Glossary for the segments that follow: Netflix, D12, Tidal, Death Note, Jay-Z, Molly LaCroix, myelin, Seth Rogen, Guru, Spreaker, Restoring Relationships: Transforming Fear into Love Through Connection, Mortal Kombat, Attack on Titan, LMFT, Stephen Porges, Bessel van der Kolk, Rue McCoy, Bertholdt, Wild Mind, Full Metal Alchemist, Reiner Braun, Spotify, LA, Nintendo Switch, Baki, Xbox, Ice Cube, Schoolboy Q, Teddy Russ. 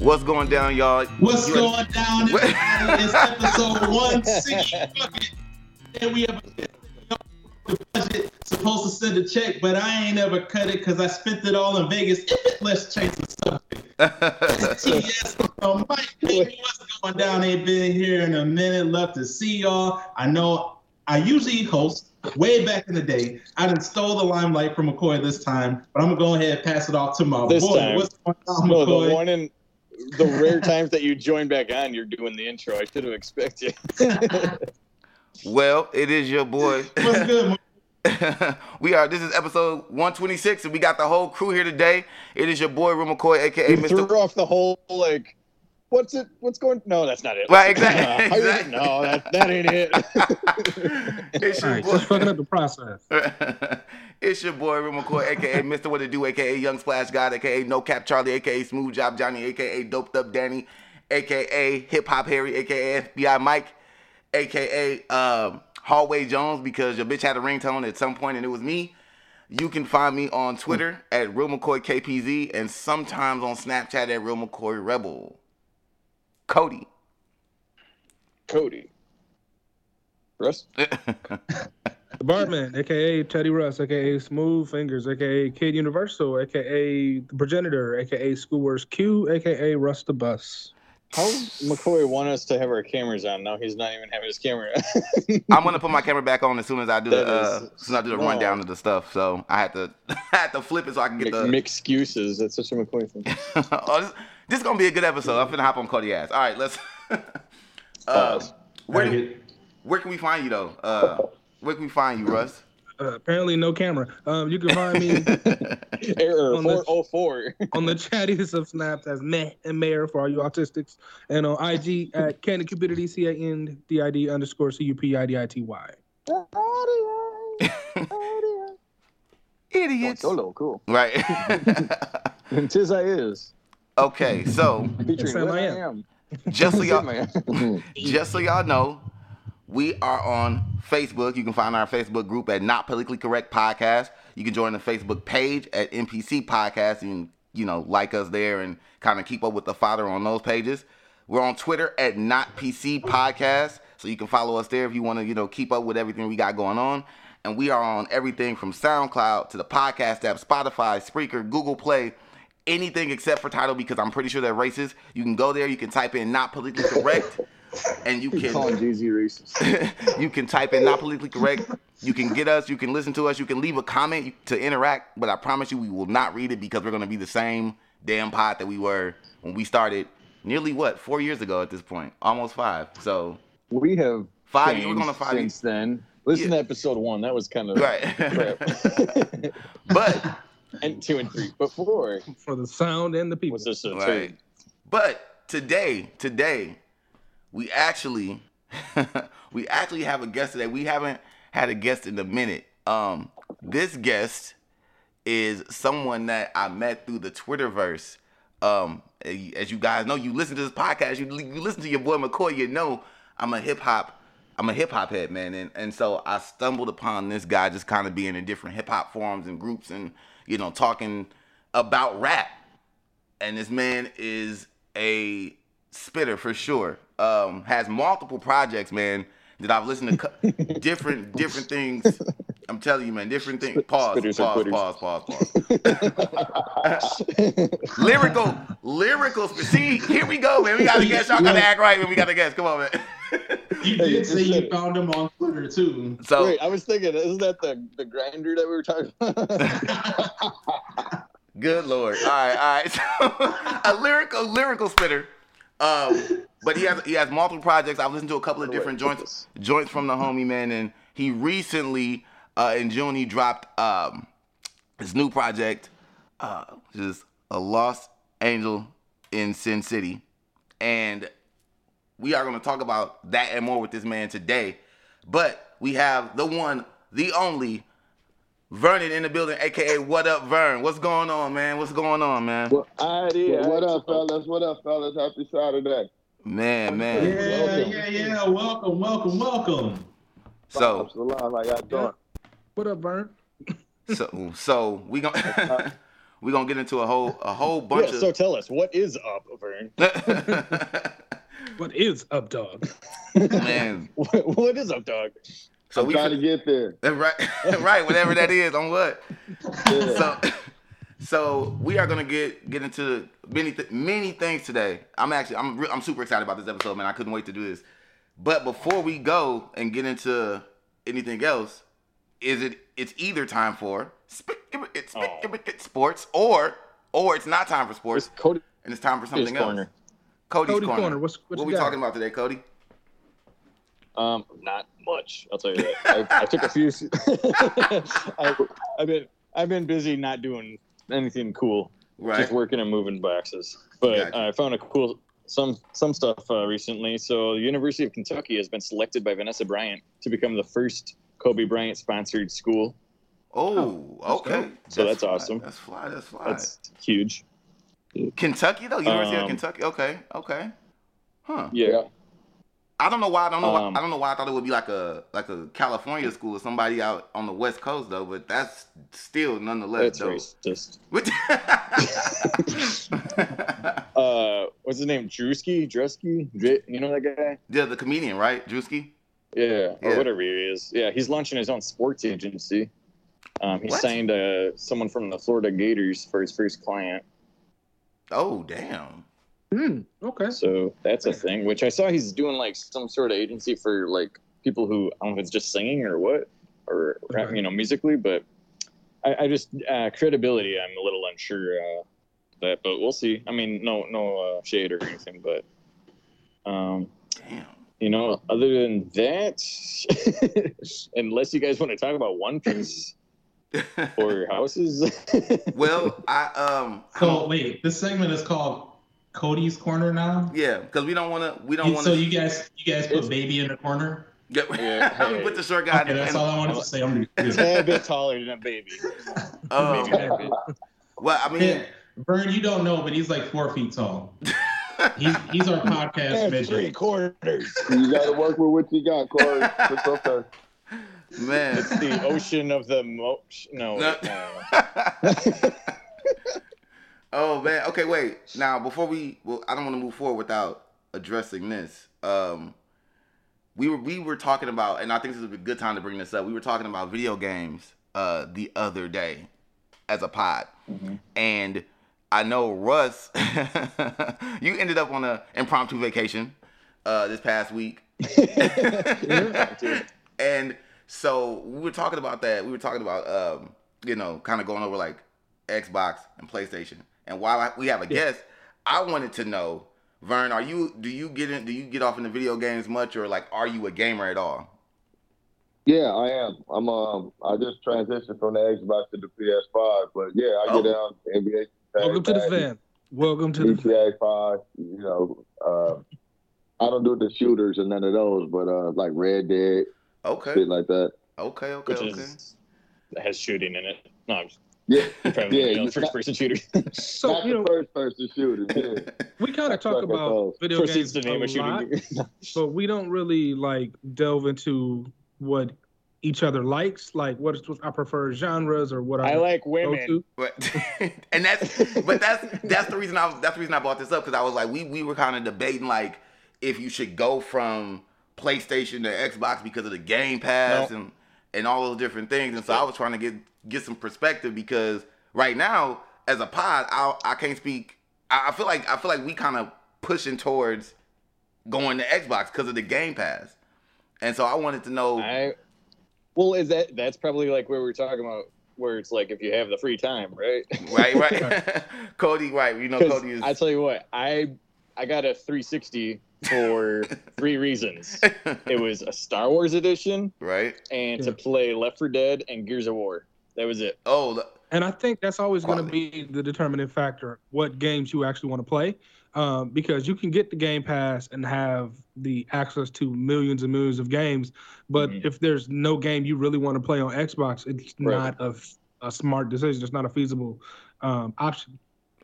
What's going down, y'all? What's going down, everybody? It's episode 160. And we have the budget supposed to send a check, but I ain't ever cut it because I spent it all in Vegas. Let's change the subject. STS, Mike, what's going down? Ain't been here in a minute. Love to see y'all. I know I usually host way back in the day. I done stole the limelight from McCoy this time, but I'm going to go ahead and pass it off to my this boy. Time. What's going on, McCoy? No, the morning. The rare times that you join back on, you're doing the intro. I should have expected. Well, it is your boy. What's good, man? This is episode 126, and we got the whole crew here today. It is your boy, Rue McCoy, a.k.a. You Mr. Threw off the whole, like, what's it? What's going? No, that's not it. Right, exactly. No, that ain't it. It's your boy. Just fucking up the process. It's your boy, Rue McCoy, a.k.a. Mr. What It Do, a.k.a. Young Splash God, a.k.a. No Cap Charlie, a.k.a. Smooth Job Johnny, a.k.a. Doped Up Danny, a.k.a. Hip Hop Harry, a.k.a. FBI Mike, a.k.a. Hallway Jones, because your bitch had a ringtone at some point and it was me. You can find me on Twitter at Rue McCoy KPZ and sometimes on Snapchat at Rue McCoy Rebel. Cody. Russ? The Barman, a.k.a. Teddy Russ, a.k.a. Smooth Fingers, a.k.a. Kid Universal, a.k.a. The Progenitor, a.k.a. Schoolworks Q, a.k.a. Russ the Bus. How McCoy want us to have our cameras on now? He's not even having his camera. I'm going to put my camera back on as soon as I do the rundown of the stuff. So I had to flip it so I can get excuses. That's such a McCoy thing. This is going to be a good episode. I'm finna hop on Cody's ass. All right, let's... where can we find you, though? Where can we find you, Russ? Apparently, no camera. You can find me... Error 404. On the chattiest of snaps as Meh and Mayor for all you autistics. And on IG at CandidCupidity, CANDID_CUPIDITY. Idiots. Oh, solo, cool. Right. And tis I is. Okay, so just so y'all know, we are on Facebook. You can find our Facebook group at Not Politically Correct Podcast. You can join the Facebook page at NPC Podcast and like us there and kind of keep up with the fodder on those pages. We're on Twitter at Not PC Podcast, so you can follow us there if you want to keep up with everything we got going on. And we are on everything from SoundCloud to the podcast app, Spotify, Spreaker, Google Play. Anything except for title, because I'm pretty sure they're racist. You can go there. You can type in Not Politically Correct, and you can call Jay-Z racist. You can type in Not Politically Correct. You can get us. You can listen to us. You can leave a comment to interact. But I promise you, we will not read it because we're going to be the same damn pod that we were when we started nearly 4 years ago at this point, almost 5. So we have 5 years. We're going to 5 years since then. Listen to episode 1. That was kind of crap. But. And 2 and 3, but 4 for the sound and the people. Right. But today, we actually have a guest today. We haven't had a guest in a minute. This guest is someone that I met through the Twitterverse. As you guys know, you listen to this podcast. You listen to your boy McCoy. You know I'm a hip hop head, man, and so I stumbled upon this guy just kind of being in different hip hop forums and groups and. Talking about rap. And this man is a spitter for sure. Has multiple projects, man, that I've listened to different things. I'm telling you, man, different things. Pause. Lyrical. See, here we go, man. We got to guess. Y'all got to act right when we got to guess. Come on, man. You did say you found him on Twitter, too. So wait, I was thinking, isn't that the grinder that we were talking about? Good Lord. All right. So, a lyrical spitter. But he has multiple projects. I've listened to a couple of different joints from the homie, man. And he recently, in June, he dropped his new project, which is A Lost Angel in Sin City. And... we are going to talk about that and more with this man today. But we have the one, the only, Vernon in the building, a.k.a. What Up Vern. What's going on, man? Well, what up, fellas? Happy Saturday. Man. Yeah. Welcome. So. How y'all doing? What up, Vern? So we going We're gonna get into a whole bunch of. So tell us, what is up, Vern? What is up, dog? Man, what is up, dog? So we trying to get there, right? Whatever that is, on what? Yeah. So we are gonna get into many things today. I'm super excited about this episode, man. I couldn't wait to do this. But before we go and get into anything else, it's either time for sports or it's not time for sports, it's Cody, and it's time for something else. Cody's corner. What are we talking about today, Cody? Not much. I'll tell you that. I took a few. I've been busy not doing anything cool. Right. Just working and moving boxes. But gotcha. I found a cool some stuff recently. So the University of Kentucky has been selected by Vanessa Bryant to become the first Kobe Bryant sponsored school. Oh, okay. So that's awesome. That's fly. That's huge. Kentucky though, University of Kentucky. Okay. Huh. Yeah. I don't know why I thought it would be like a California school or somebody out on the West Coast though, but that's still nonetheless dope. That's racist. What's his name? Drewski? You know that guy? Yeah, the comedian, right? Drewski? Yeah, or whatever he is. Yeah, he's launching his own sports agency. He signed someone from the Florida Gators for his first client. Oh, damn. Okay. So that's a thing, which I saw he's doing like some sort of agency for like people who, I don't know if it's just singing or what, or rap, musically, but I just, credibility, I'm a little unsure that, but we'll see. I mean, no shade or anything, but, damn. Other than that, unless you guys want to talk about One Piece. Or houses. Well, So wait, this segment is called Cody's Corner now. Yeah, because we don't want to. So you guys put baby in the corner. Yeah, I'm gonna put the short guy. Okay, that's all I wanted to say. I'm gonna do a bit taller than a baby. Oh. Well, I mean, Vern, you don't know, but he's like 4 feet tall. He's our podcast midget. 3/4. You gotta work with what you got, Corey. It's okay. Man, it's the ocean of the Oh man. Okay, wait. Now, before I don't want to move forward without addressing this. We were talking about, and I think this is a good time to bring this up. We were talking about video games the other day as a pod, and I know Russ, you ended up on an impromptu vacation this past week, and. So we were talking about that. We were talking about, kind of going over like Xbox and PlayStation. And while we have a guest, I wanted to know, Vern, do you get off into video games much, or like, are you a gamer at all? Yeah, I am. I'm I just transitioned from the Xbox to the PS5, but yeah, get down to NBA. Welcome to the fan. Welcome to GTA 5. I don't do the shooters and none of those, but like Red Dead. Okay. Shit like that. Okay. It has shooting in it. No, I'm just... first-person shooter. So, not first-person shooter, yeah. We kind of talk about video games a lot, but we don't really, like, delve into what each other likes, like what I prefer genres or what I like women. And that's the reason I brought this up, because I was like, we were kind of debating, like, if you should go from PlayStation to Xbox because of the Game Pass and all those different things. And so I was trying to get some perspective, because right now as a pod, I can't speak. I feel like we kind of pushing towards going to Xbox because of the Game Pass. And so I wanted to know. That's probably like where we're talking about, where it's like if you have the free time, right? Right. Cody, right. Cody is. I tell you what, I got a 360. For three reasons. It was a Star Wars edition, right? And to play Left 4 Dead and Gears of War. That was it. And I think that's always going to be the determining factor, what games you actually want to play, because you can get the Game Pass and have the access to millions and millions of games, but if there's no game you really want to play on Xbox, it's not a smart decision. It's not a feasible option.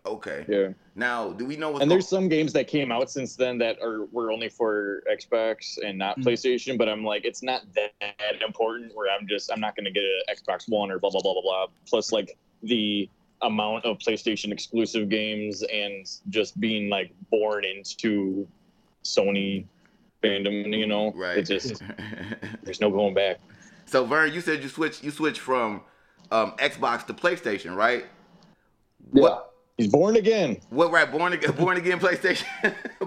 Okay. Yeah. Now, do we know what's there's some games that came out since then that were only for Xbox and not PlayStation, but I'm like, it's not that important where I'm not going to get an Xbox One or blah, blah, blah, blah, blah. Plus, like, the amount of PlayStation exclusive games and just being like born into Sony fandom, you know, right? It just there's no going back. So Vern, you said you switched from Xbox to PlayStation, right? Yeah. What? He's born again. What? Right? Born again PlayStation.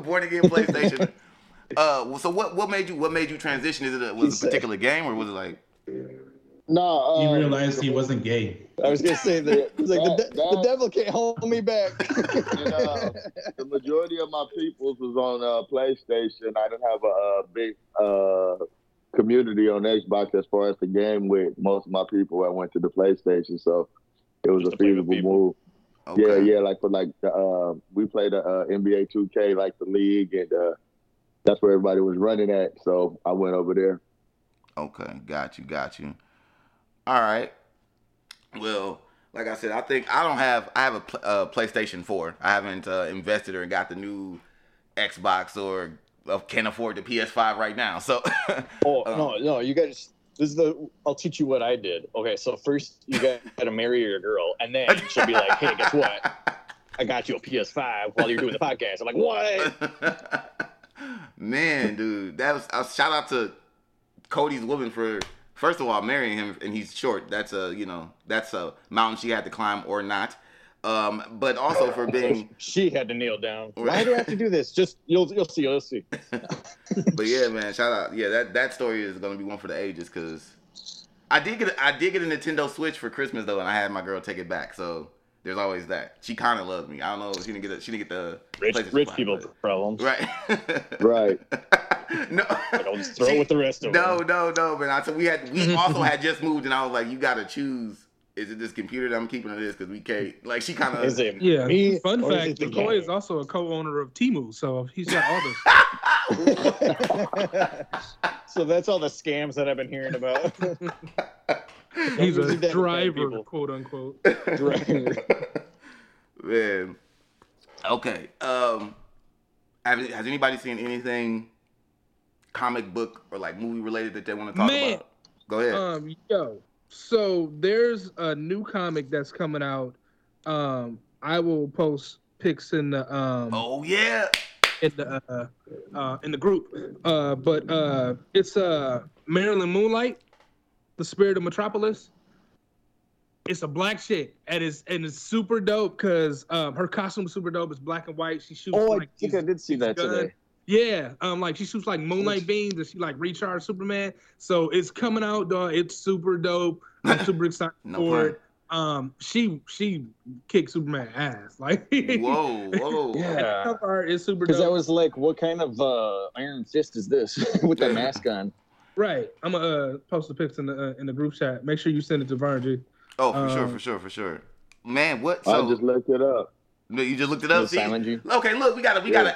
Born again PlayStation. So what made you transition? Was it a particular game, or was it like? No, he realized he wasn't gay. I was gonna say that it was like the devil can't hold me back. And, the majority of my peoples was on PlayStation. I didn't have a big community on Xbox as far as the game with most of my people. I went to the PlayStation, so it was a feasible move. Okay. Yeah, we played NBA 2K, like the league, and that's where everybody was running at. So I went over there. Okay, got you. All right. Well, like I said, I think I have a PlayStation 4. I haven't invested or got the new Xbox or can't afford the PS5 right now. So, no, you guys. I'll teach you what I did. Okay, so first you gotta marry your girl, and then she'll be like, "Hey, guess what? I got you a PS5 while you're doing the podcast." I'm like, "What?" Man, dude, that was shout out to Cody's woman for. First of all, marrying him, and he's short. That's a mountain she had to climb or not. But also for being, she had to kneel down. Why do I have to do this? Just you'll see. But yeah, man, shout out. Yeah, that story is gonna be one for the ages because I did get a Nintendo Switch for Christmas though, and I had my girl take it back. So there's always that. She kind of loved me. I don't know. She didn't get the rich people problems. Right. Right. No, like I'll just throw with the rest of them. No, man. So we also had just moved, and I was like, "You gotta choose. Is it this computer that I'm keeping or this? Because we can't." Like she kind of. Is it yeah? Me, fun fact: McCoy is also a co-owner of Temu, so he's got all this. So that's all the scams that I've been hearing about. He's a driver, quote unquote. Driver. Man. Okay. Has anybody seen anything? Comic book or like movie related that they want to talk about? Go ahead. So there's a new comic that's coming out. I will post pics in the in the group. But it's Marilyn Moonlight, The Spirit of Metropolis. It's a black chick and it's super dope because her costume is super dope. It's black and white. She shoots. Oh, I think I did see that today. Yeah, she shoots like moonlight beams and she like recharges Superman. So it's coming out, dog. It's super dope. I'm super excited for it. She kicked Superman ass. Like whoa. Yeah, the cover art is super dope. Because I was like, what kind of Iron Fist is this with that mask on? Right. I'm gonna post the pics in the group chat. Make sure you send it to Vern G. Oh, for sure. Man, what? I just looked it up. No, you just looked it up. Okay, look, we got an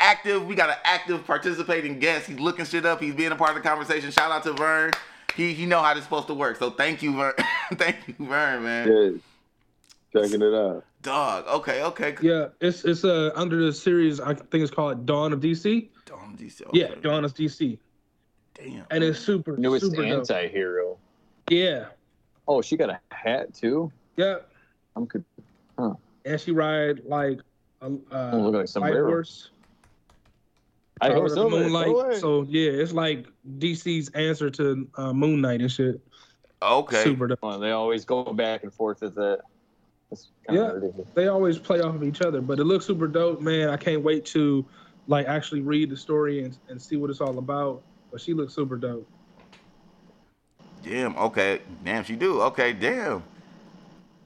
active participating guest. He's looking shit up. He's being a part of the conversation. Shout out to Vern. He know how this is supposed to work. So thank you, Vern. Thank you, Vern, man. Yeah. Checking it out. Dog. Okay. Yeah, it's under the series. I think it's called Dawn of DC. Okay. Yeah, Dawn of DC. Damn. And it's super. Newest super anti-hero. Yeah. Oh, she got a hat too. Yeah. I'm good. Huh. And she ride like a light horse. I heard so Moonlight. So yeah, it's like DC's answer to Moon Knight and shit. Okay. Super dope. Well, they always go back and forth with that. They always play off of each other, but it looks super dope, man. I can't wait to like actually read the story and see what it's all about. But she looks super dope. Damn. Okay. Damn, she do. Okay. Damn.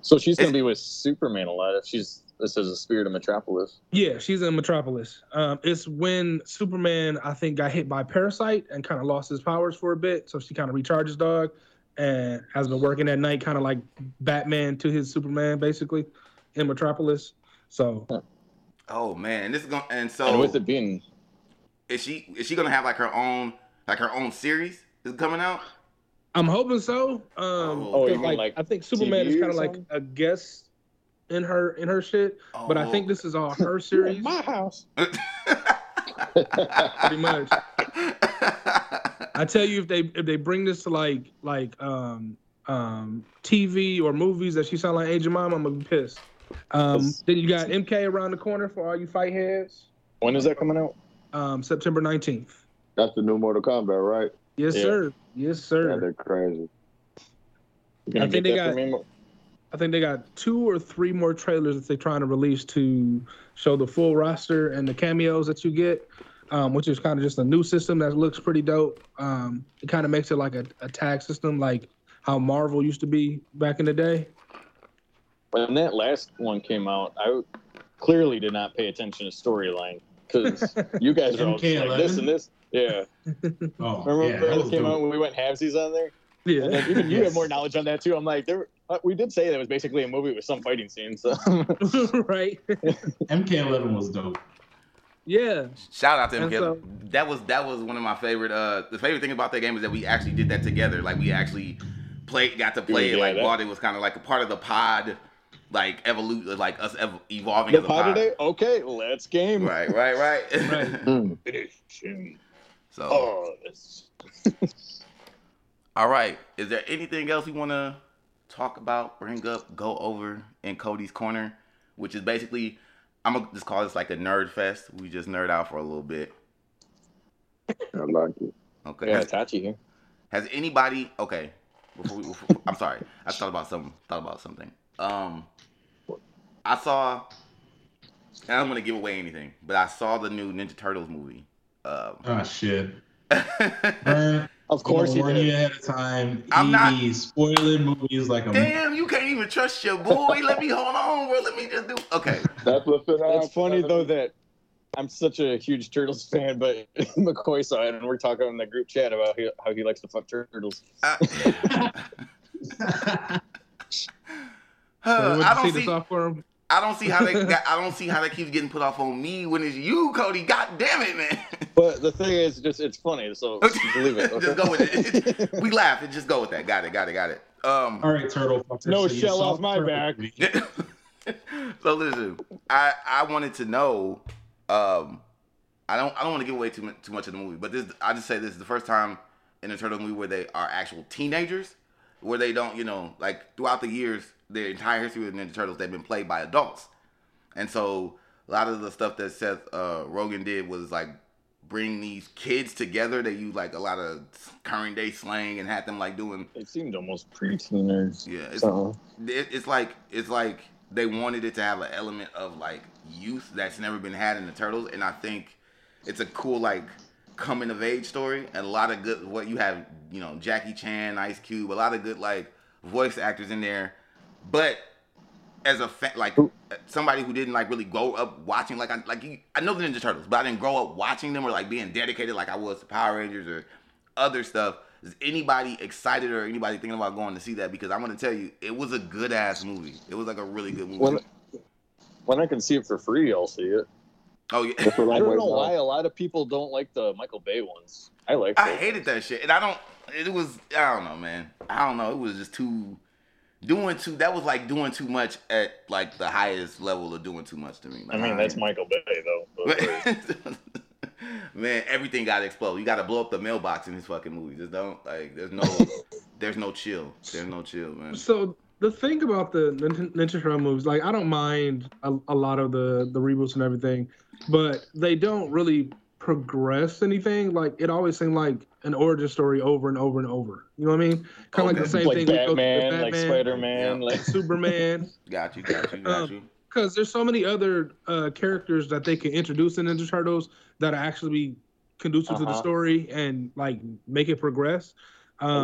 So she's gonna be with Superman a lot. If this is a Spirit of Metropolis. Yeah, she's in Metropolis. It's when Superman, I think, got hit by a parasite and kind of lost his powers for a bit. So she kind of recharges, dog, and has been working at night, kind of like Batman to his Superman, basically, in Metropolis. So. Oh man, this is gonna and with it being, is she gonna have like her own series is coming out? I'm hoping so. I think Superman is kind of like a guest in her shit, but I think this is all her series. My house. Pretty much. I tell you, if they bring this to like TV or movies that she sound like Agent Mom, I'm gonna be pissed. Then you got MK Around the Corner for all you fight heads. When is that coming out? September 19th. That's the new Mortal Kombat, right? Yes, sir. Yes, sir. Yeah, they're crazy. I think they got 2 or 3 more trailers that they're trying to release to show the full roster and the cameos that you get, which is kind of just a new system that looks pretty dope. It kind of makes it like a tag system, like how Marvel used to be back in the day. When that last one came out, I clearly did not pay attention to storyline because you guys were all like this and this. Yeah. Oh, remember when it came out when we went halvesies on there? Yeah. And then even you have more knowledge on that too. I'm like, we did say that was basically a movie with some fighting scenes. So. Right. MK11 was dope. Yeah. Shout out to MK11. So, that was one of my favorite. The favorite thing about that game is that we actually did that together. Like we actually got to play it. Like while it was kind of like a part of the pod, like evolution, like us evolving the as a pod. Today? Okay, let's game. Right. So. Oh, this. All right. Is there anything else you want to talk about, bring up, go over in Cody's Corner, which is basically, I'm going to just call this like a nerd fest. We just nerd out for a little bit. I like it. Okay. Yeah, Tachi here. Has anybody, okay. Before, I'm sorry. I thought about something. I saw, and I don't want to give away anything, but I saw the new Ninja Turtles movie. Oh, shit. Of course, you warn you ahead of time. I'm not spoiling movies like a damn. You can't even trust your boy. Let me hold on, bro. Let me just do. Okay, that's funny though that I'm such a huge Turtles fan, but McCoy saw it, and we're talking in the group chat about how he likes to fuck turtles. I don't see how that keeps getting put off on me when it's you, Cody. God damn it, man. But the thing is, just it's funny, so believe it. Okay? Just go with it. We laugh. And just go with that. Got it. All right, turtle. No shell off my back. So listen, I wanted to know. I don't want to give away too much of the movie, but this is the first time in a turtle movie where they are actual teenagers, where they don't, like throughout the years. Their entire history of Ninja Turtles, they've been played by adults. And so a lot of the stuff that Seth Rogen did was like bring these kids together. They used like a lot of current day slang and had them like doing. They seemed almost pre-teeners. Yeah, it's like they wanted it to have an element of like youth that's never been had in the Turtles. And I think it's a cool like coming of age story and a lot of good. What you have, Jackie Chan, Ice Cube, a lot of good like voice actors in there. But as a fan, like somebody who didn't like really grow up watching, I know the Ninja Turtles, but I didn't grow up watching them or like being dedicated like I was to Power Rangers or other stuff. Is anybody excited or anybody thinking about going to see that? Because I'm gonna tell you, it was a good ass movie. It was like a really good movie. When I can see it for free, I'll see it. Oh yeah. I don't know why a lot of people don't like the Michael Bay ones. I hated that shit, and I don't know, man. I don't know. It was just too. That was like doing too much at like the highest level of doing too much to me. Like, that's Michael Bay though. Man, everything got to explode. You got to blow up the mailbox in his fucking movies. Just don't like. There's no chill. There's no chill, man. So the thing about the Ninja Turtle movies, like I don't mind a lot of the reboots and everything, but they don't really progress anything. Like it always seemed like an origin story over and over and over. You know what I mean? Kind of like the same thing. Batman, like Spider-Man, like Superman. Got you. Because there's so many other characters that they can introduce in Ninja Turtles that are actually conducive to the story and like make it progress. There's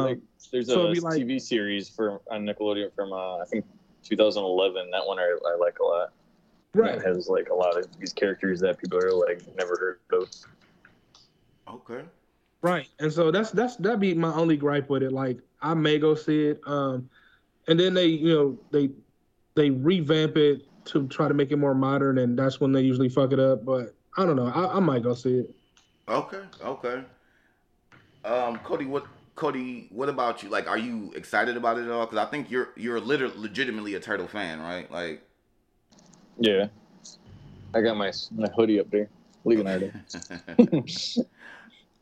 a TV series on Nickelodeon from I think 2011. That one I like a lot. Right. It has like a lot of these characters that people are like never heard of. Okay. Right, and so that'd be my only gripe with it. Like I may go see it, and then they, they revamp it to try to make it more modern, and that's when they usually fuck it up. But I don't know. I might go see it. Okay. Cody, what about you? Like, are you excited about it at all? Because I think you're legitimately a turtle fan, right? Like, yeah, I got my hoodie up there, League and Ireland.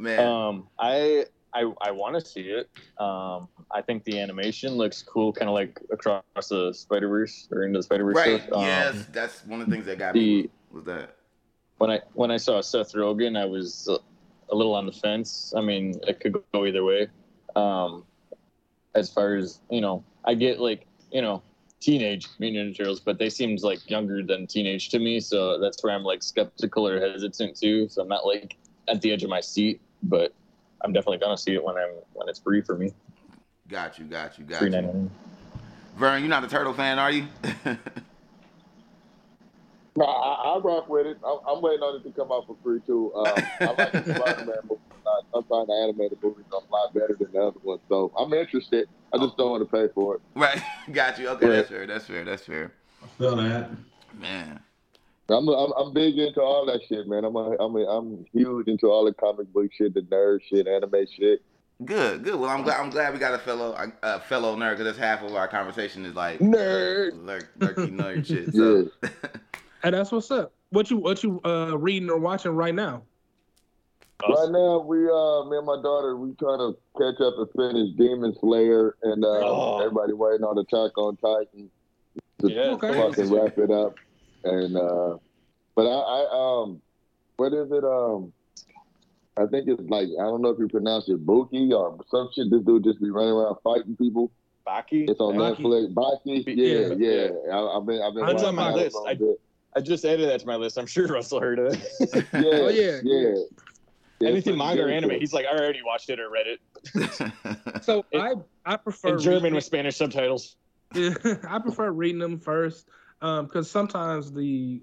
Man. I I want to see it. I think the animation looks cool, kind of like across the Spider-Verse or into the Spider-Verse. Right. Stuff. Yes, that's one of the things that got me with that. When I saw Seth Rogen, I was a little on the fence. I mean, it could go either way. As far as, you know, I get like, you know, teenage Mutant Ninja Turtles, but they seemed like younger than teenage to me. So that's where I'm like skeptical or hesitant too. So I'm not like at the edge of my seat, but I'm definitely gonna see it when it's free for me. Got you. Vern, you're not a turtle fan, are you? No, I rock with it. I'm waiting on it to come out for free too. I like the Spider-Man movies. I'm trying to animate the movies a lot better than the other ones, so I'm interested. I just don't want to pay for it. Right, got you. Okay, yeah. That's fair. I feel that, man. I'm big into all that shit, man. I'm huge into all the comic book shit, the nerd shit, anime shit. Good. Well, I'm glad we got a fellow nerd, because that's half of our conversation is like nerd, lurky nerd shit. So. Yeah. And that's what's up. What you reading or watching right now? Right now, we me and my daughter, we trying to catch up and finish Demon Slayer, and everybody waiting on Attack on Titan to fucking wrap it up. And but I what is it? I think it's like, I don't know if you pronounce it Buki or some shit. This dude just be running around fighting people. Baki. It's on Netflix. Baki. Yeah. I've been. That's on my list. I just added that to my list. I'm sure Russell heard of it. Yeah. Oh yeah. Anything manga or anime, he's like, I already watched it or read it. So I prefer in German with Spanish subtitles. Yeah, I prefer reading them first, because sometimes the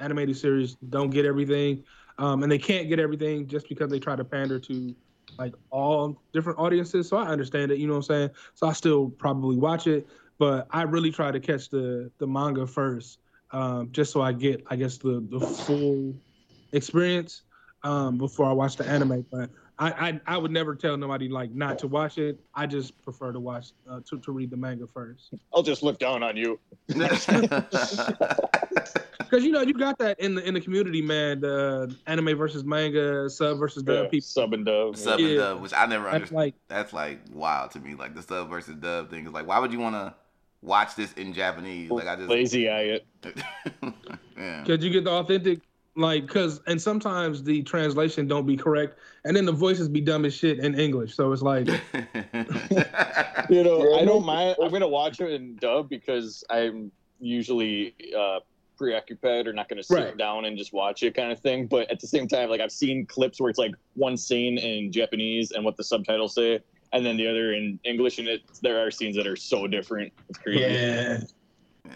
animated series don't get everything, and they can't get everything just because they try to pander to like all different audiences. So I understand it, you know what I'm saying? So I still probably watch it, but I really try to catch the manga first, just so I get, I guess, the full experience before I watch the anime. But I would never tell nobody like not to watch it. I just prefer to watch to read the manga first. I'll just look down on you. Because you know you got that in the community, man. The anime versus manga, sub versus dub people. Sub and dub, which I never understood. That's like wild to me. Like the sub versus dub thing is like, why would you want to watch this in Japanese? Like I just lazy eye it. Yeah. Could you get the authentic? Like, cause sometimes the translation don't be correct, and then the voices be dumb as shit in English. So it's like, you know, I don't mind. I'm gonna watch it in dub because I'm usually preoccupied or not gonna sit down and just watch it, kind of thing. But at the same time, like I've seen clips where it's like one scene in Japanese and what the subtitles say, and then the other in English, and there are scenes that are so different. It's crazy. Yeah.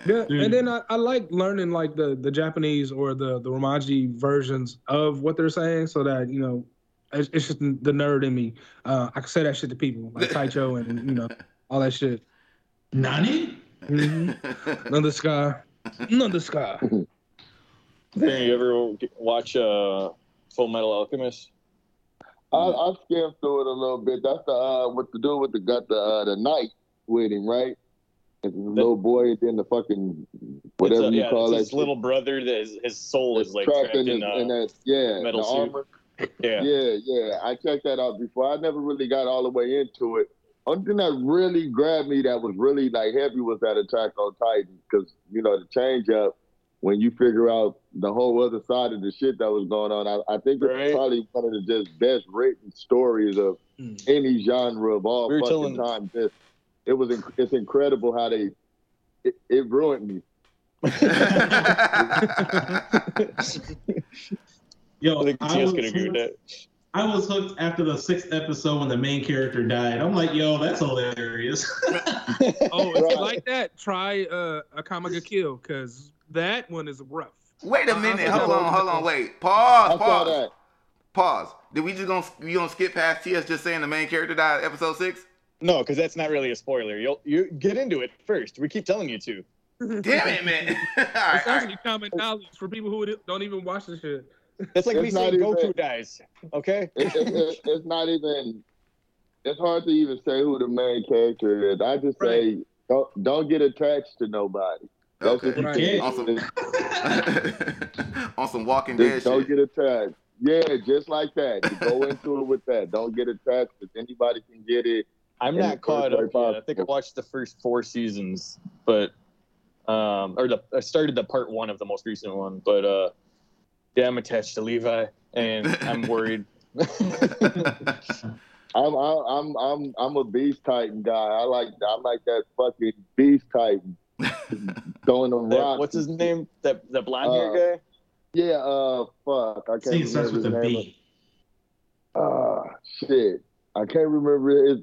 Yeah, and then I like learning like the Japanese or the Romaji versions of what they're saying, so that, you know, it's just the nerd in me. I can say that shit to people like Taicho and, you know, all that shit. Nani? Mm-hmm. None the sky. Hey, you ever watch Full Metal Alchemist? I skimmed through it a little bit. That's the what the dude with the knife with him, right? It's a little boy, and then the fucking whatever you call that. It's his little brother that his soul is like trapped in that metal suit. Armor. Yeah. I checked that out before. I never really got all the way into it. Only thing that really grabbed me, that was really like heavy, was that Attack on Titan, because you know the change up when you figure out the whole other side of the shit that was going on. I think it's probably one of the just best written stories of any genre of all fucking time. It's incredible how it ruined me. Yo, I was hooked after the 6th episode when the main character died. I'm like, yo, that's hilarious. Oh, if you like that, try Akamaga Kill, because that one is rough. Wait a minute. Hold on. Wait. Pause. Did we just gonna skip past TS just saying the main character died episode 6? No, because that's not really a spoiler. You get into it first. We keep telling you to. Damn it, man! All right. Common knowledge for people who don't even watch this shit. That's like me saying Goku dies. Okay. It's not even. It's hard to even say who the main character is. I just say don't get attached to nobody. That's okay. On some Walking Dead shit. Don't get attached. Yeah, just like that. You go into it with that. Don't get attached because anybody can get it. I'm not caught up yet. I think I watched the first 4 seasons, but I started the part 1 of the most recent one, but yeah, I'm attached to Levi and I'm worried. I'm a Beast Titan guy. I like that fucking Beast Titan throwing the rocks. What's his name? That blonde hair guy. Yeah. Fuck. I can't. I think it starts with a B. Shit. I can't remember it.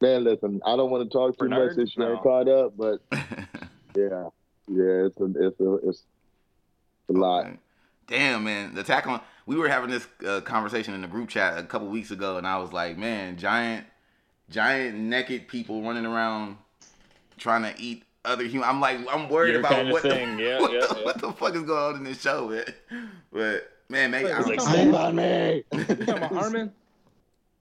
Man, listen. I don't want to talk too much. This shit ain't caught up, but yeah. It's a lot. Okay. Damn, man. We were having this conversation in the group chat a couple weeks ago, and I was like, man, giant naked people running around trying to eat other humans. I'm like, I'm worried about what the fuck is going on in this show, man. But, man, maybe I was like, save on me. You talking about Armin?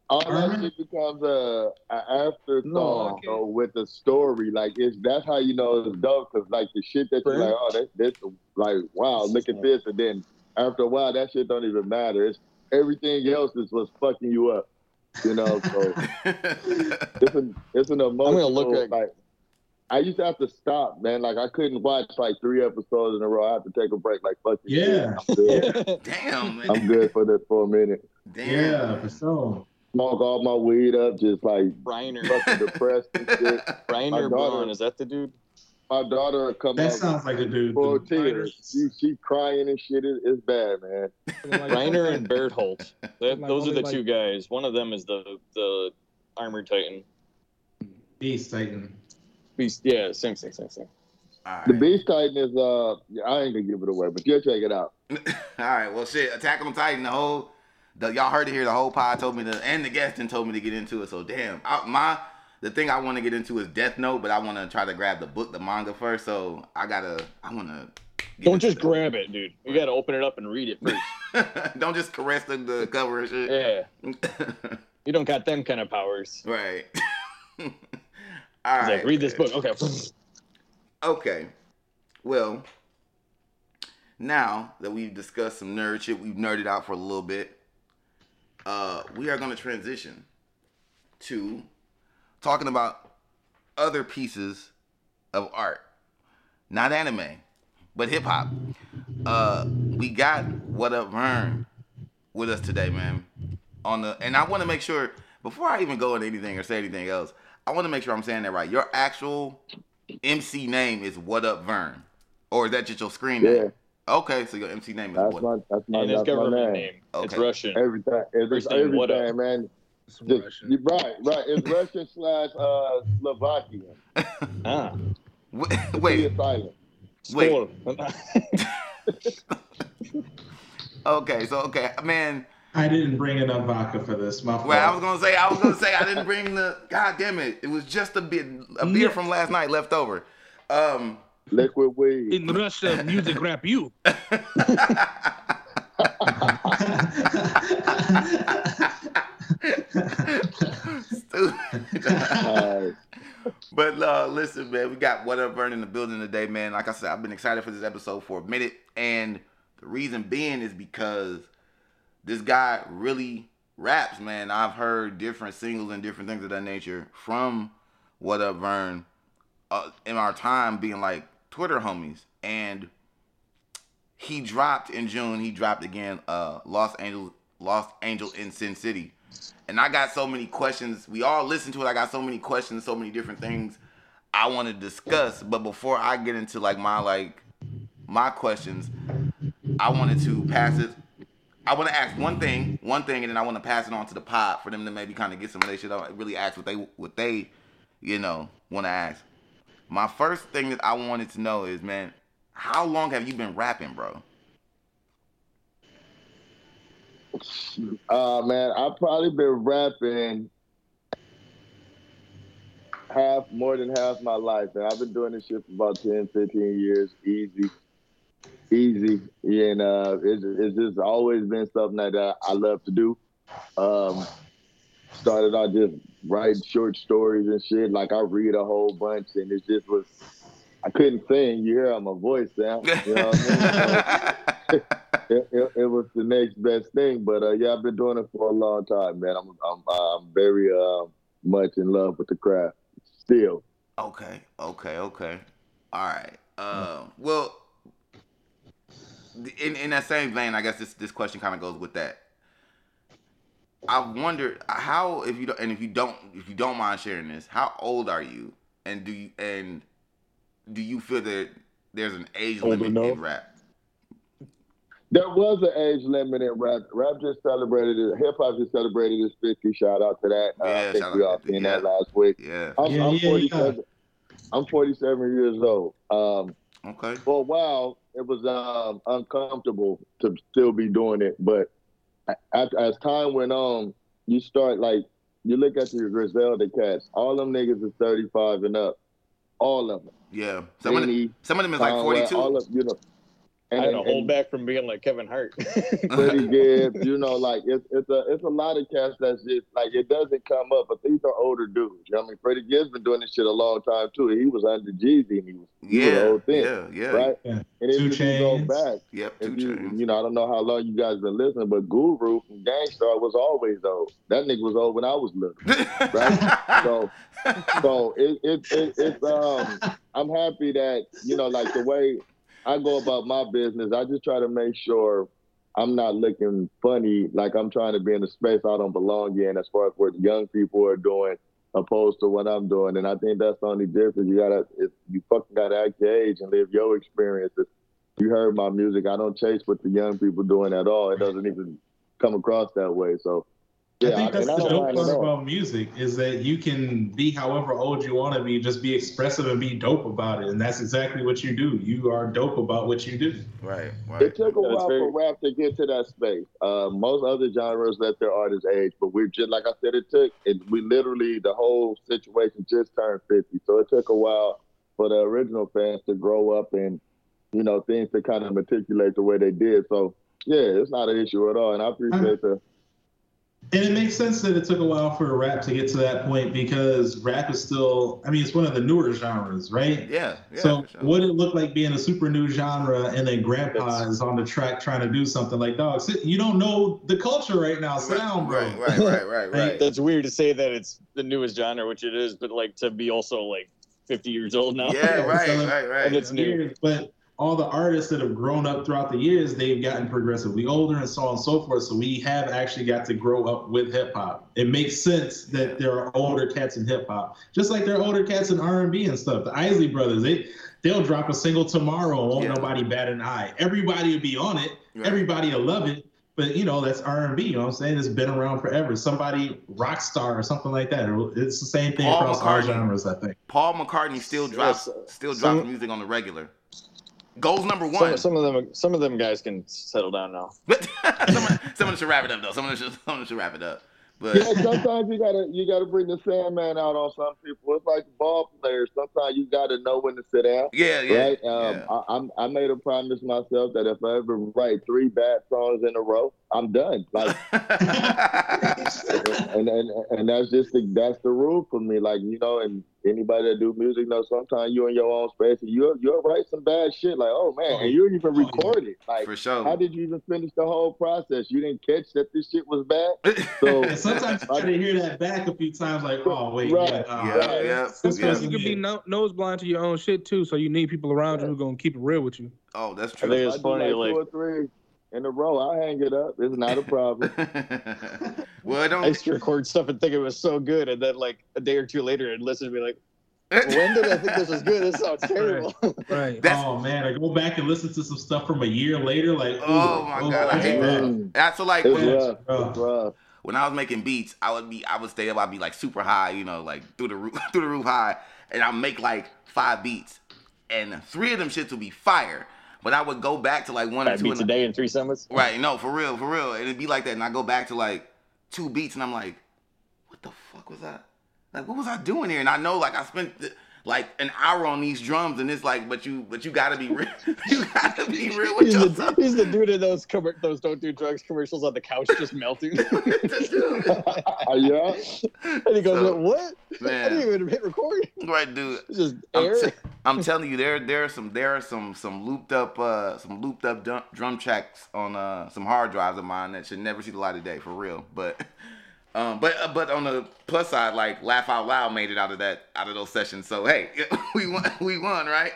Armin actually becomes an afterthought with a story. Like, that's how you know it's dope, because, like, the shit that you're like, oh, that's like, wow, look at this, and then after a while, that shit don't even matter. It's everything else is what's fucking you up, you know. So it's an emotional. I'm gonna look at like. I used to have to stop, man. Like I couldn't watch like 3 episodes in a row. I had to take a break. Like fucking yeah, I'm good. Damn, man. I'm good for this for a minute. Damn, yeah, for so. Smoke all my weed up, just like Reiner, fucking depressed and shit. Reiner Braun, is that the dude? My daughter will come out. That sounds like a dude. Full of tears. She crying and shit. It's bad, man. Reiner and Bertholdt. Those are the two guys. One of them is the Armored Titan. Beast Titan. Beast. Yeah, same. All right. The Beast Titan is, I ain't going to give it away, but you'll check it out. All right, well, shit. Attack on Titan, y'all heard it here. The whole pod told me and the guest told me to get into it. So, damn. The thing I want to get into is Death Note, but I want to try to grab the manga first. So I want to. Don't just grab it, dude. You got to open it up and read it first. Don't just caress the cover and shit. Yeah. You don't got them kind of powers. Right. All right. Like, read this book. Okay. Okay. Well, now that we've discussed some nerd shit, we've nerded out for a little bit. We are going to transition to talking about other pieces of art, not anime, but hip hop. We got What Up Vern with us today, man. And I want to make sure before I even go into anything or say anything else, I want to make sure I'm saying that right. Your actual MC name is What Up Vern, or is that just your screen name? Yeah. Okay, so your MC name is that's what? That's government name. Okay. It's Russian. Everything. It's everything, what up, man. Russian. You're right. It's Russian / Slovakian. Ah. Wait. Okay, man. I didn't bring enough vodka for this. My fault. Well, I was gonna say, I didn't bring the. God damn it! It was just a beer from last night left over. Liquid weed. In Russia, music rap you. But listen, man, we got What Up Vern in the building today, man. Like I said, I've been excited for this episode for a minute, and the reason being is because this guy really raps, man. I've heard different singles and different things of that nature from What Up Vern in our time being like Twitter homies, and he dropped in June. He dropped again, Lost Angel in Sin City. And I got so many questions. We all listened to it. I got so many questions, so many different things I want to discuss. But before I get into my questions, I want to ask one thing, and then I want to pass it on to the pod for them to maybe kind of get some of their shit out. Really ask what they want to ask. My first thing that I wanted to know is, man, how long have you been rapping, bro? Man, I've probably been rapping more than half my life, and I've been doing this shit for about 10, 15 years, easy, and it's just always been something that I love to do. Started out just writing short stories and shit. Like I read a whole bunch, and it just was I couldn't sing. You hear my voice now, you know what I mean? So, It it was the next best thing. But yeah, I've been doing it for a long time, man. I'm very much in love with the craft still. Okay. All right. Well, in that same vein, I guess this question kind of goes with that. I wondered how, if you don't mind sharing this, how old are you, and do you feel that there's an age limit in rap? There was an age limit in rap. Rap just celebrated it. Hip hop just celebrated its 50. Shout out to that. Yeah, I think we all seen that last week. Yeah. I'm 47 years old. Okay. For a while, it was uncomfortable to still be doing it, but as time went on, you start you look at your Griselda cats. All them niggas is 35 and up. All of them. Yeah. Some of them is like 42. All of you know. I had to hold back from being like Kevin Hart. Freddie Gibbs, it's a lot of cats that's just it doesn't come up, but these are older dudes. You know what I mean? Freddie Gibbs been doing this shit a long time too. He was under Jeezy and he was the whole thing. Yeah. Right? Yeah. And if Two Chainz. You go back, yep, Two Chainz. I don't know how long you guys been listening, but Guru from Gangstar was always old. That nigga was old when I was little. Right? So it's I'm happy that, the way I go about my business, I just try to make sure I'm not looking funny, like I'm trying to be in a space I don't belong in as far as what young people are doing opposed to what I'm doing. And I think that's the only difference. You fucking gotta act your age and live your experiences. You heard my music. I don't chase what the young people doing at all. It doesn't even come across that way. So yeah, I think that's the dope part about music is that you can be however old you want to be, just be expressive and be dope about it, and that's exactly what you do. You are dope about what you do. Right. It took a while for rap to get to that space. Most other genres let their artists age, but we're just like I said, the whole situation just turned 50, so it took a while for the original fans to grow up and things to kind of matriculate the way they did. So yeah, it's not an issue at all, and I appreciate the. And it makes sense that it took a while for rap to get to that point because rap is still, it's one of the newer genres, right? Yeah. So sure. What it looked like being a super new genre and then grandpa is on the track trying to do something like, dog, you don't know the culture right now, sound, bro. Right. That's weird to say that it's the newest genre, which it is, but to be also 50 years old now. Yeah, right. And it's new. But all the artists that have grown up throughout the years, they've gotten progressively older and so on and so forth. So we have actually got to grow up with hip hop. It makes sense that there are older cats in hip hop, just like there are older cats in R&B and stuff. The Isley Brothers, they'll drop a single tomorrow and won't nobody bat an eye. Everybody will be on it. Right. Everybody will love it. But, that's R&B, you know what I'm saying? It's been around forever. Somebody, rock star or something like that. It's the same thing across all genres, I think. Paul McCartney still drops music on the regular. Goals number one. Some of them guys can settle down now. Someone should wrap it up though. Someone should wrap it up. But yeah, sometimes you gotta bring the Sandman out on some people. It's like ball players. Sometimes you gotta know when to sit down. Yeah. Right? I made a promise myself that if I ever write 3 bad songs in a row, I'm done. And that's the rule for me. And anybody that do music knows sometimes you in your own space and you'll write some bad shit. Oh man, and you didn't even record it. For sure. How did you even finish the whole process? You didn't catch that this shit was bad. So sometimes I didn't hear that back a few times. You could be nose blind to your own shit too. So you need people around you who gonna keep it real with you. Oh, that's true. I think it's funny. 2 or 3. In a row, I'll hang it up. It's not a problem. Well, I used to record stuff and think it was so good, and then a day or two later, I'd listen and be like, when did I think this was good? This sounds terrible. Right. Oh man, I go back and listen to some stuff from a year later. Oh my god, I hate that. That's when I was making beats, I'd be like super high, through the roof high, and I'll make 5 beats, and 3 of them shits will be fire. But I would go back to one or two beats a day and 3 summers. Right, no, for real, it'd be like that. And I go back to 2 beats, and I'm like, "What the fuck was I? What was I doing here?" And I know I spent like an hour on these drums, and it's like, but you gotta be real. You gotta be real with yourself. He's the dude in those don't do drugs commercials on the couch just melting. Yeah. And he goes, so, what? Man, I didn't even hit record. Right, dude. It's just air. I'm telling you, there are some looped up drum tracks on some hard drives of mine that should never see the light of day for real. But on the plus side, like Laugh Out Loud made it out of those sessions. So hey, we won, right?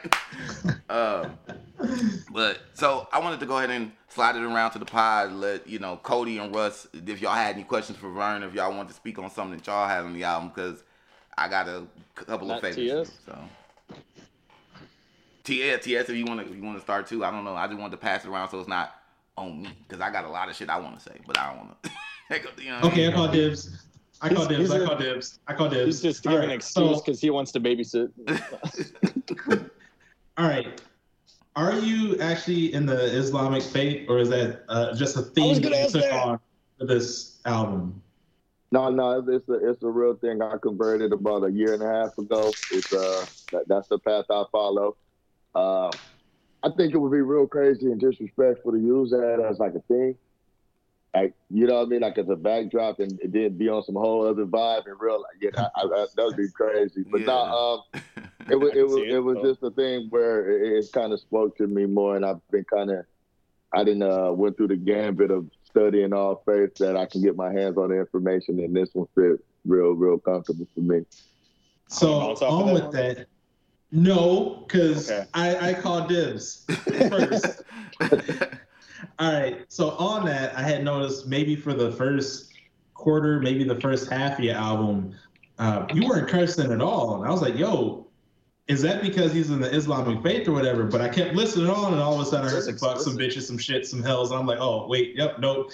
But so I wanted to go ahead and slide it around to the pod. Let you know, Cody and Russ, if y'all had any questions for Vern, if y'all wanted to speak on something that y'all had on the album, because I got a couple of favorites. So TS, if you want to start too, I don't know. I just wanted to pass it around so it's not on me, because I got a lot of shit I want to say, but I don't want to. You know, okay, I call dibs. He's just giving an excuse because he wants to babysit. All right. Are you actually in the Islamic faith, or is that just a theme you took on for this album? No, it's a real thing. I converted about a year and a half ago. It's that's the path I follow. I think it would be real crazy and disrespectful to use that as like a thing. Like, you know what I mean? Like, as a backdrop, and then be on some whole other vibe and real, like, yeah, that would be crazy. But yeah. It was just a thing where it kind of spoke to me more, and I've been went through the gambit of studying all faiths that I can get my hands on the information, and this one fit real, real comfortable for me. So on with that. No, because okay. I call dibs first. All right, so on that, I had noticed maybe for the first quarter, maybe the first half of your album, you weren't cursing at all. And I was like, yo, is that because he's in the Islamic faith or whatever? But I kept listening on, and all of a sudden I heard some fuck, some bitches, some shit, some hells. And I'm like, oh, wait, yep, nope.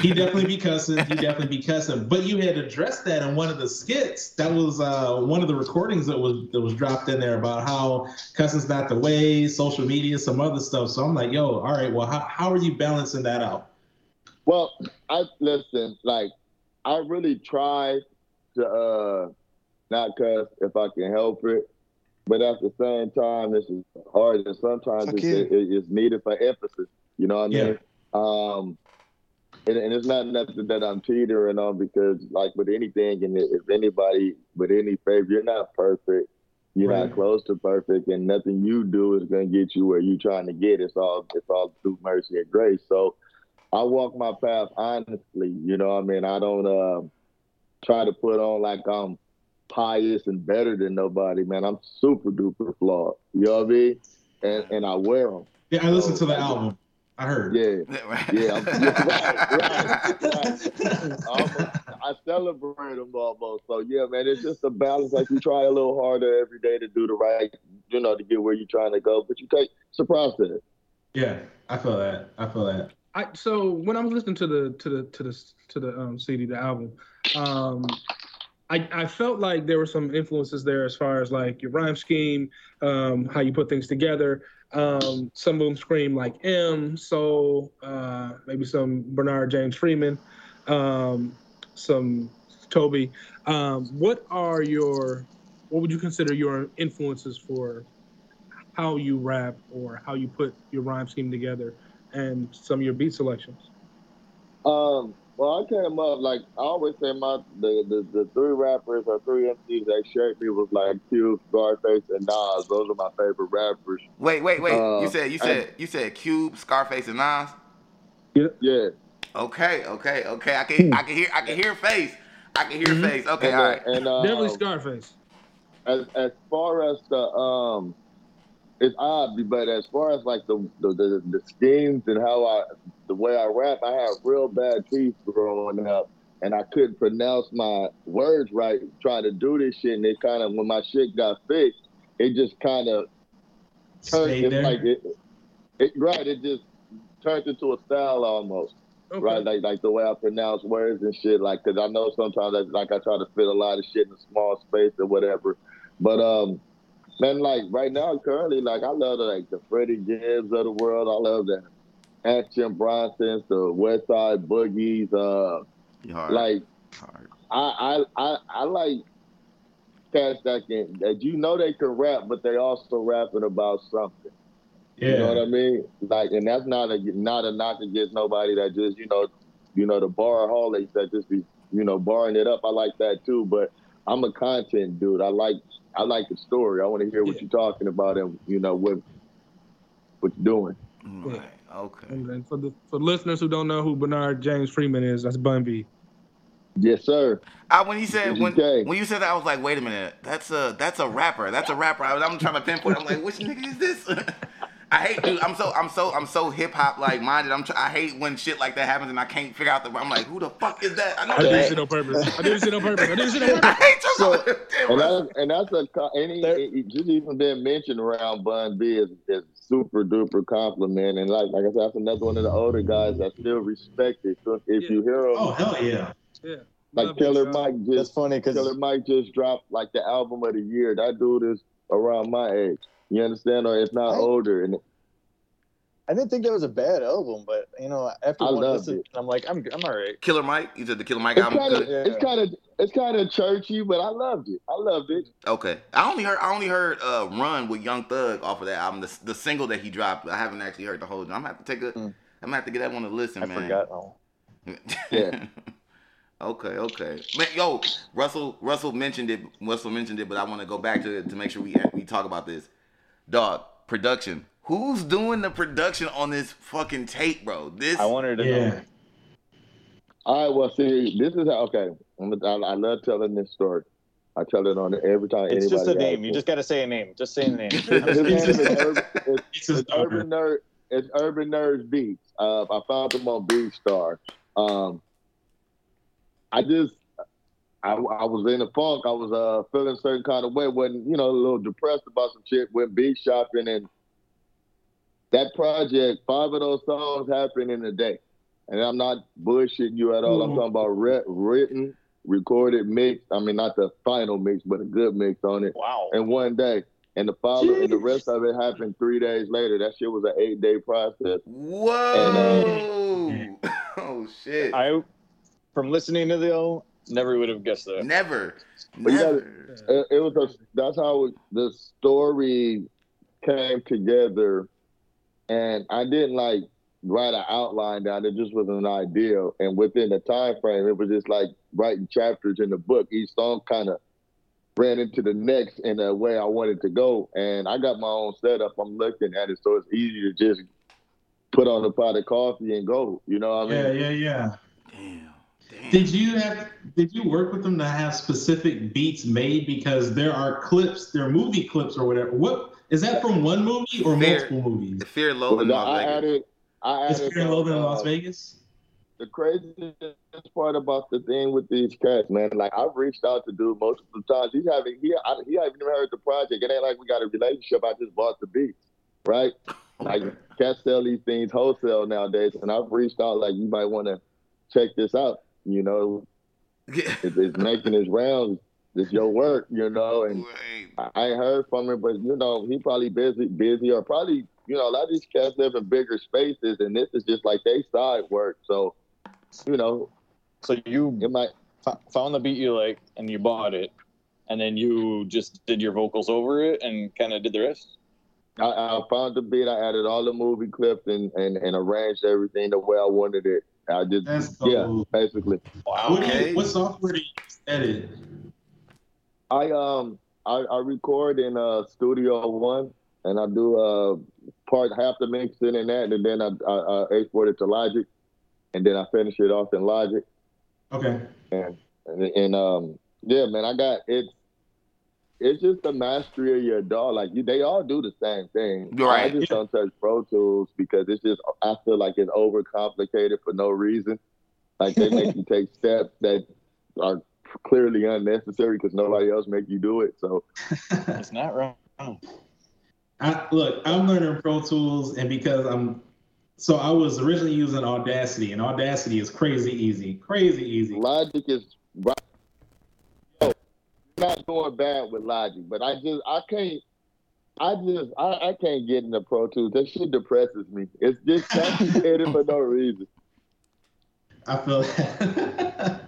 He definitely be cussing. But you had addressed that in one of the skits. That was one of the recordings that was dropped in there about how cussing's not the way, social media, some other stuff. So I'm like, yo, all right, well, how are you balancing that out? Well, I really try to not cuss if I can help it. But at the same time, this is hard, and sometimes it's needed for emphasis. You know what I mean? Yeah. And it's not nothing that I'm teetering on, because, like with anything, and if anybody with any faith, you're not perfect. You're right. Not close to perfect, and nothing you do is gonna get you where you're trying to get. It's all through mercy and grace. So I walk my path honestly. You know what I mean? I don't try to put on like I'm pious and better than nobody, man. I'm super duper flawed. You know what I mean? And I wear them. Yeah, I listened to the album. I heard. Yeah. Right. I celebrate them almost. So yeah, man, it's just a balance. Like, you try a little harder every day to do the right, you know, to get where you're trying to go. But it's a process. Yeah, I feel that. So when I was listening to the CD, the album, I felt like there were some influences there as far as like your rhyme scheme, how you put things together. Some of them scream like M, soul, maybe some Bernard James Freeman, some Toby. What would you consider your influences for how you rap or how you put your rhyme scheme together and some of your beat selections? Well, I came up, like, I always say the three rappers or three MCs that shaped me was, like, Cube, Scarface, and Nas. Those are my favorite rappers. Wait. You said Cube, Scarface, and Nas? Yeah. Okay. I can hear Face. Face. Okay, all right. And, definitely Scarface. As far as the, it's odd, but as far as, like, the schemes and how the way I rap, I had real bad teeth growing up, and I couldn't pronounce my words right, try to do this shit, and it kind of, when my shit got fixed, it just kind of turned like it just turned into a style almost, okay. Right? Like the way I pronounce words and shit, like, because I know sometimes I try to fit a lot of shit in a small space or whatever, but man, like right now, currently, like I love the Freddie Gibbs of the world, I love that. Action Bronson's, the West Side Boogies, hard. I like cats that you know they can rap, but they also rapping about something. Yeah. You know what I mean? Like, and that's not a knock against nobody that just, you know, the baraholics that just be, barring it up. I like that too, but I'm a content dude. I like the story. I want to hear what you're talking about and, what you're doing. Right. Okay. And for listeners who don't know who Bernard James Freeman is, that's Bun B. Yes, sir. When you said that, I was like, wait a minute, that's a rapper. That's a rapper. I'm trying to pinpoint. I'm like, which nigga is this? I hate, dude. I'm so hip hop like minded. I hate when shit like that happens and I can't figure out I'm like, who the fuck is that? I didn't see no purpose. I hate you. Just even being mentioned around Bun B is super duper compliment. And like I said, that's another one of the older guys I still respect it. So if you hear him, oh hell yeah. Yeah. Like Killer Mike just dropped like the album of the year. That dude is around my age. You understand, or if not older. And I didn't think that was a bad album, but after one listen, I'm like, I'm all right. Killer Mike, you said the Killer Mike album. It's kind of churchy, but I loved it. Okay, I only heard "Run" with Young Thug off of that album, the single that he dropped. I haven't actually heard the whole. I'm gonna have to get that one to listen, man. I forgot one. Yeah. Okay. Man, yo, Russell mentioned it, but I want to go back to it to make sure we talk about this. Dog, production. Who's doing the production on this fucking tape, bro? I wanted to know. All right, well, see, this is how, okay. I love telling this story. I tell it on every time. It's just a name. You just got to say a name. Just say a name. It's Urban Nerds Beats. I found them on BeatStar. I was in a funk. I was feeling a certain kind of way. Wasn't, a little depressed about some shit. Went beat shopping, and that project, 5 of those songs happened in a day. And I'm not bullshitting you at all. Mm-hmm. I'm talking about written, recorded, mixed. I mean, not the final mix, but a good mix on it. Wow. In one day. And the rest of it happened 3 days later. That shit was an 8-day process. Whoa. And, oh, shit. From listening to the old, never would have guessed that. Never. Yeah, it was. That's how the story came together, and I didn't write an outline down. It just was an idea, and within the time frame, it was just like writing chapters in the book. Each song kind of ran into the next in a way I wanted to go, and I got my own setup. I'm looking at it, so it's easy to just put on a pot of coffee and go. You know what I mean? Yeah. Damn. Did you work with them to have specific beats made? Because there are clips, there are movie clips or whatever. What is that from one movie or multiple movies? The Fear and Logan in Las Vegas. I added Fear and Logan in Las Vegas. The craziest part about the thing with these cats, man, I've reached out to dude multiple times. He haven't even heard the project. It ain't like we got a relationship. I just bought the beats, right? Like cats sell these things wholesale nowadays, and I've reached out you might want to check this out. It's making his rounds. It's your work, and right. I ain't heard from him, but he probably busy or probably, a lot of these cats live in bigger spaces, and this is just they side work. So, so you found the beat you like, and you bought it, and then you just did your vocals over it and kind of did the rest. I found the beat. I added all the movie clips and arranged everything the way I wanted it. I just, basically. Wow. What software do you edit? I record in Studio One, and I do half the mixing in that, and then I export it to Logic, and then I finish it off in Logic. Okay. And yeah, man, I got it. It's just the mastery of your dog. They all do the same thing. Right. I just don't touch Pro Tools because it's just, I feel it's overcomplicated for no reason. They make you take steps that are clearly unnecessary because nobody else make you do it. So it's not wrong. I'm learning Pro Tools, and because I was originally using Audacity, and Audacity is crazy easy. Logic is right. Not doing bad with Logic, but I can't get into Pro Tools. That shit depresses me. It's just complicated for no reason. I feel that.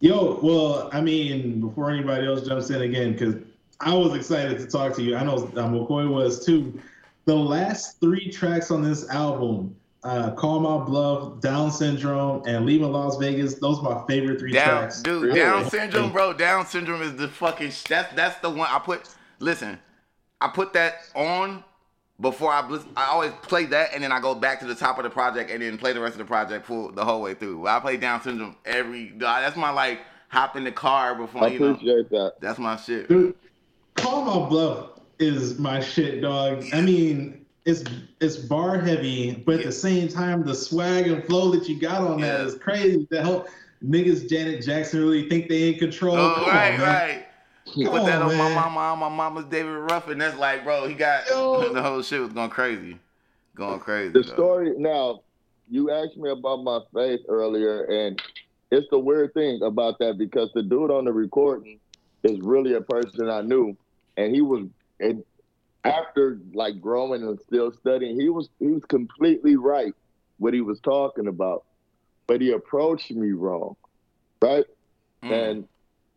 Yo, well, I mean, before anybody else jumps in again, because I was excited to talk to you. I know McCoy was too. The last three tracks on this album, Call My Bluff, Down Syndrome, and Leaving Las Vegas, those are my favorite three tracks. Dude, really? Down Syndrome, bro. Down Syndrome is the fucking, that's the one I put, listen, I put that on before I always play that, and then I go back to the top of the project and then play the rest of the project full the whole way through. I play Down Syndrome that's my, like, hop in the car before, I appreciate that. That's my shit. Dude, Call My Bluff is my shit, dog. I mean, it's bar heavy, but at the same time, the swag and flow that you got on that is crazy. The whole niggas Janet Jackson really think they in control. Oh, right. Put that on my mama, on my mama's David Ruffin. That's like, bro, he got the whole shit was going crazy. The story now, you asked me about my faith earlier, and it's the weird thing about that because the dude on the recording is really a person I knew, and he was, and after like growing and still studying, he was completely right what he was talking about, but he approached me wrong, right? And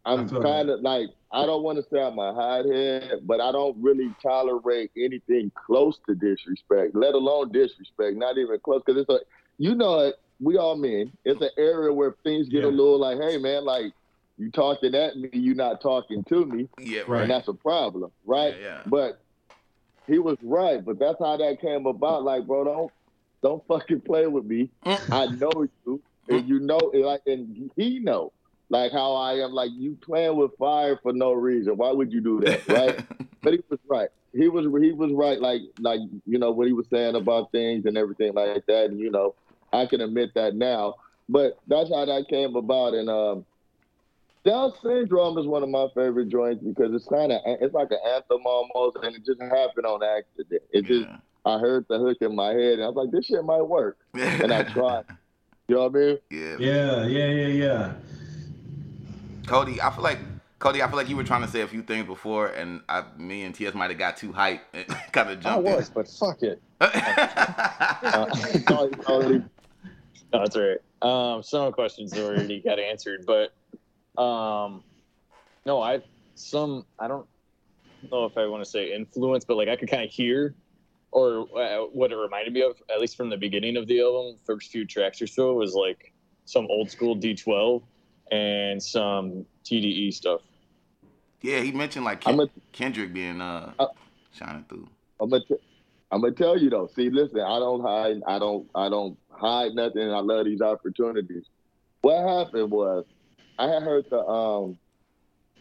I'm kind of like, I don't want to sound my hot head, but I don't really tolerate anything close to disrespect, let alone disrespect, not even close. Because it's a, you know, we all men, it's an area where things get a little like, hey, man, like, you talking at me, you not talking to me. Yeah, right. And that's a problem, right? Yeah. But he was right, but that's how that came about. Like, bro, don't fucking play with me. I know you, and you know, like, and he know. Like how I am, like you playing with fire for no reason. Why would you do that, right? But he was right. He was right. Like you know what he was saying about things and everything like that. And you know, I can admit that now. But that's how that came about. And Down Syndrome is one of my favorite joints because it's kind of, it's like an anthem almost, and it just happened on accident. It just I heard the hook in my head, and I was like, this shit might work, and I tried. You know what I mean? Yeah. Cody, I feel like you were trying to say a few things before, and me and TS might have got too hyped and kind of jumped in. I was, but fuck it. No, that's all right. Some questions already got answered, but I don't know if I want to say influence, but like I could kind of hear or what it reminded me of, at least from the beginning of the album, first few tracks or so, was like some old school D12. And some TDE stuff. Yeah, he mentioned like Kendrick being shining through. I'm gonna tell you though. See, listen, I don't hide nothing. I love these opportunities. What happened was, I had heard the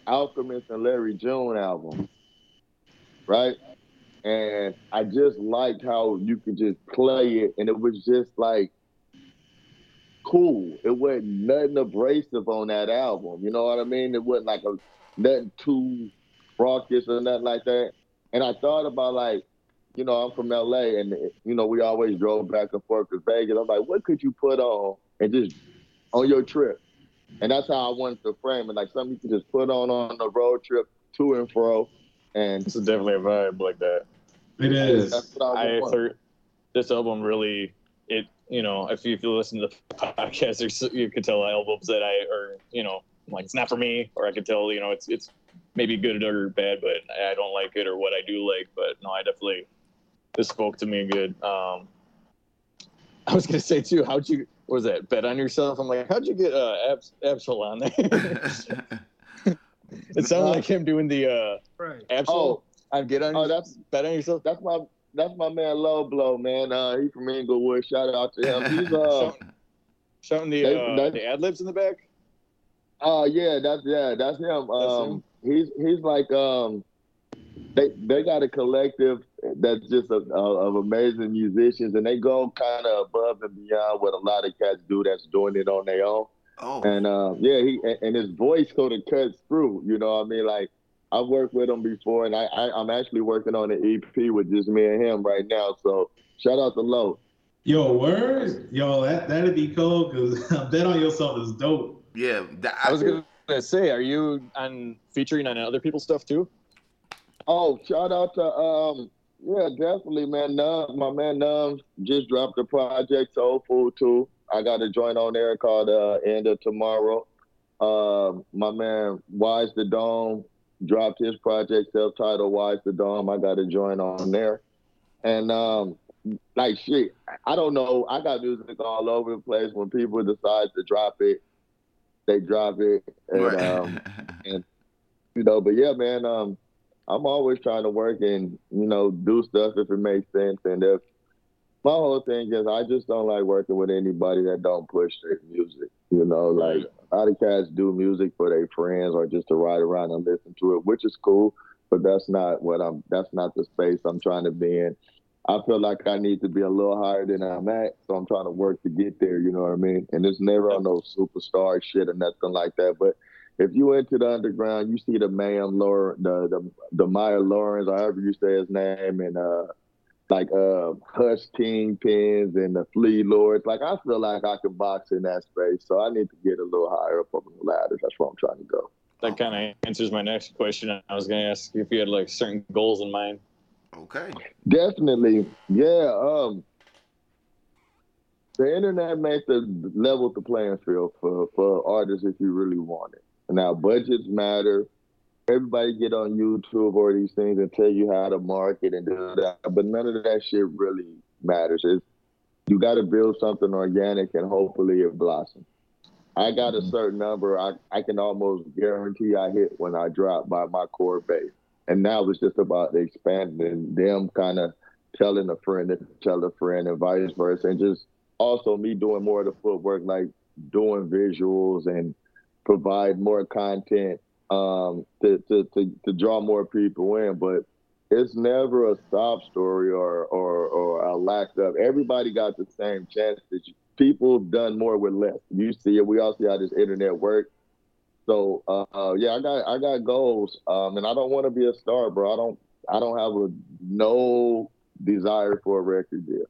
Alchemist and Larry June album, right? And I just liked how you could just play it, and it was just like, cool. It wasn't nothing abrasive on that album. You know what I mean? It wasn't like nothing too raucous or nothing like that. And I thought about like, you know, I'm from LA and, you know, we always drove back and forth to Vegas. I'm like, what could you put on and just on your trip? And that's how I wanted to frame it. Like something you could just put on the road trip to and fro. And it's definitely a vibe like that. It is. That's what I heard. This album really, it, you know, if you listen to the podcast, you could tell albums that you know, like it's not for me, or I could tell, you know, it's maybe good or bad, but I don't like it, or what I do like. But no, I definitely, this spoke to me good. I was gonna say too, what was that, bet on yourself? I'm like, how'd you get Absol on there? It sounded like him doing the right. Absol. Oh, I get on. Oh, that's bet on yourself. That's my man, Low Blow, man. He from Inglewood. Shout out to him. He's shouting the ad libs in the back. Oh that's him. That's him. He's like they got a collective that's just of amazing musicians, and they go kind of above and beyond what a lot of cats do that's doing it on their own. Oh, and he and his voice sort of cuts through. You know what I mean, like. I've worked with him before, and I'm actually working on an EP with just me and him right now. So shout out to Low. Yo, word? Yo, that'd be cool, because Bet on Yourself is dope. Yeah. I was going to say, are you featuring on other people's stuff too? Oh, shout out to, yeah, definitely, man. Numb, my man Numb just dropped a project, Soul Food too. I got a joint on there called End of Tomorrow. My man Wise the Dom dropped his project self-titled Wise the Dom. I got to join on there. And like shit, I don't know. I got music all over the place. When people decide to drop it, they drop it. And, right. And you know, but yeah, man, I'm always trying to work and, you know, do stuff if it makes sense. And if my whole thing is I just don't like working with anybody that don't push their music. You know, like a lot of cats do music for their friends or just to ride around and listen to it, which is cool. But that's not what that's not the space I'm trying to be in. I feel like I need to be a little higher than I'm at, so I'm trying to work to get there, you know what I mean? And it's never on no superstar shit or nothing like that. But if you into the underground, you see the man, the Meyer Lawrence, however you say his name, and Hush Kingpins and the Flea Lords. Like, I feel like I can box in that space, so I need to get a little higher up on the ladder. That's where I'm trying to go. That kind of answers my next question. I was going to ask if you had, like, certain goals in mind. Okay. Definitely. Yeah. The internet makes the level the playing field for artists if you really want it. Now, budgets matter. Everybody get on YouTube or these things and tell you how to market and do that, but none of that shit really matters. You got to build something organic and hopefully it blossoms. I got a certain number I can almost guarantee I hit when I drop by my core base. And now it's just about expanding them, kind of telling a friend to tell a friend and vice versa. And just also me doing more of the footwork, like doing visuals and provide more content to draw more people in. But it's never a sob story or a lack of. Everybody got the same chance. People have done more with less. You see it. We all see how this internet works. So yeah, I got goals, and I don't want to be a star, bro. I don't have no desire for a record deal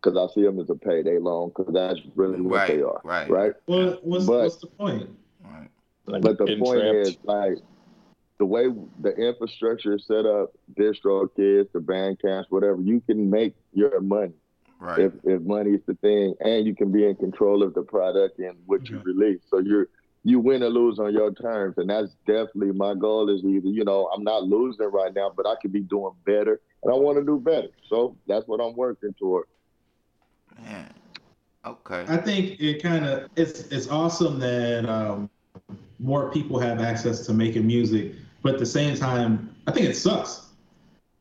because I see them as a payday loan because that's really what they are. Right. Well, what's the point? Right. Like, but the point is, like, the way the infrastructure is set up, DistroKids, the Bandcamps, whatever, you can make your money. Right. If money is the thing, and you can be in control of the product and what you release. So you win or lose on your terms, and that's definitely my goal is either, you know, I'm not losing right now, but I could be doing better, and I want to do better. So that's what I'm working toward. Man, okay. I think it kind of it's awesome that more people have access to making music, but at the same time, I think it sucks.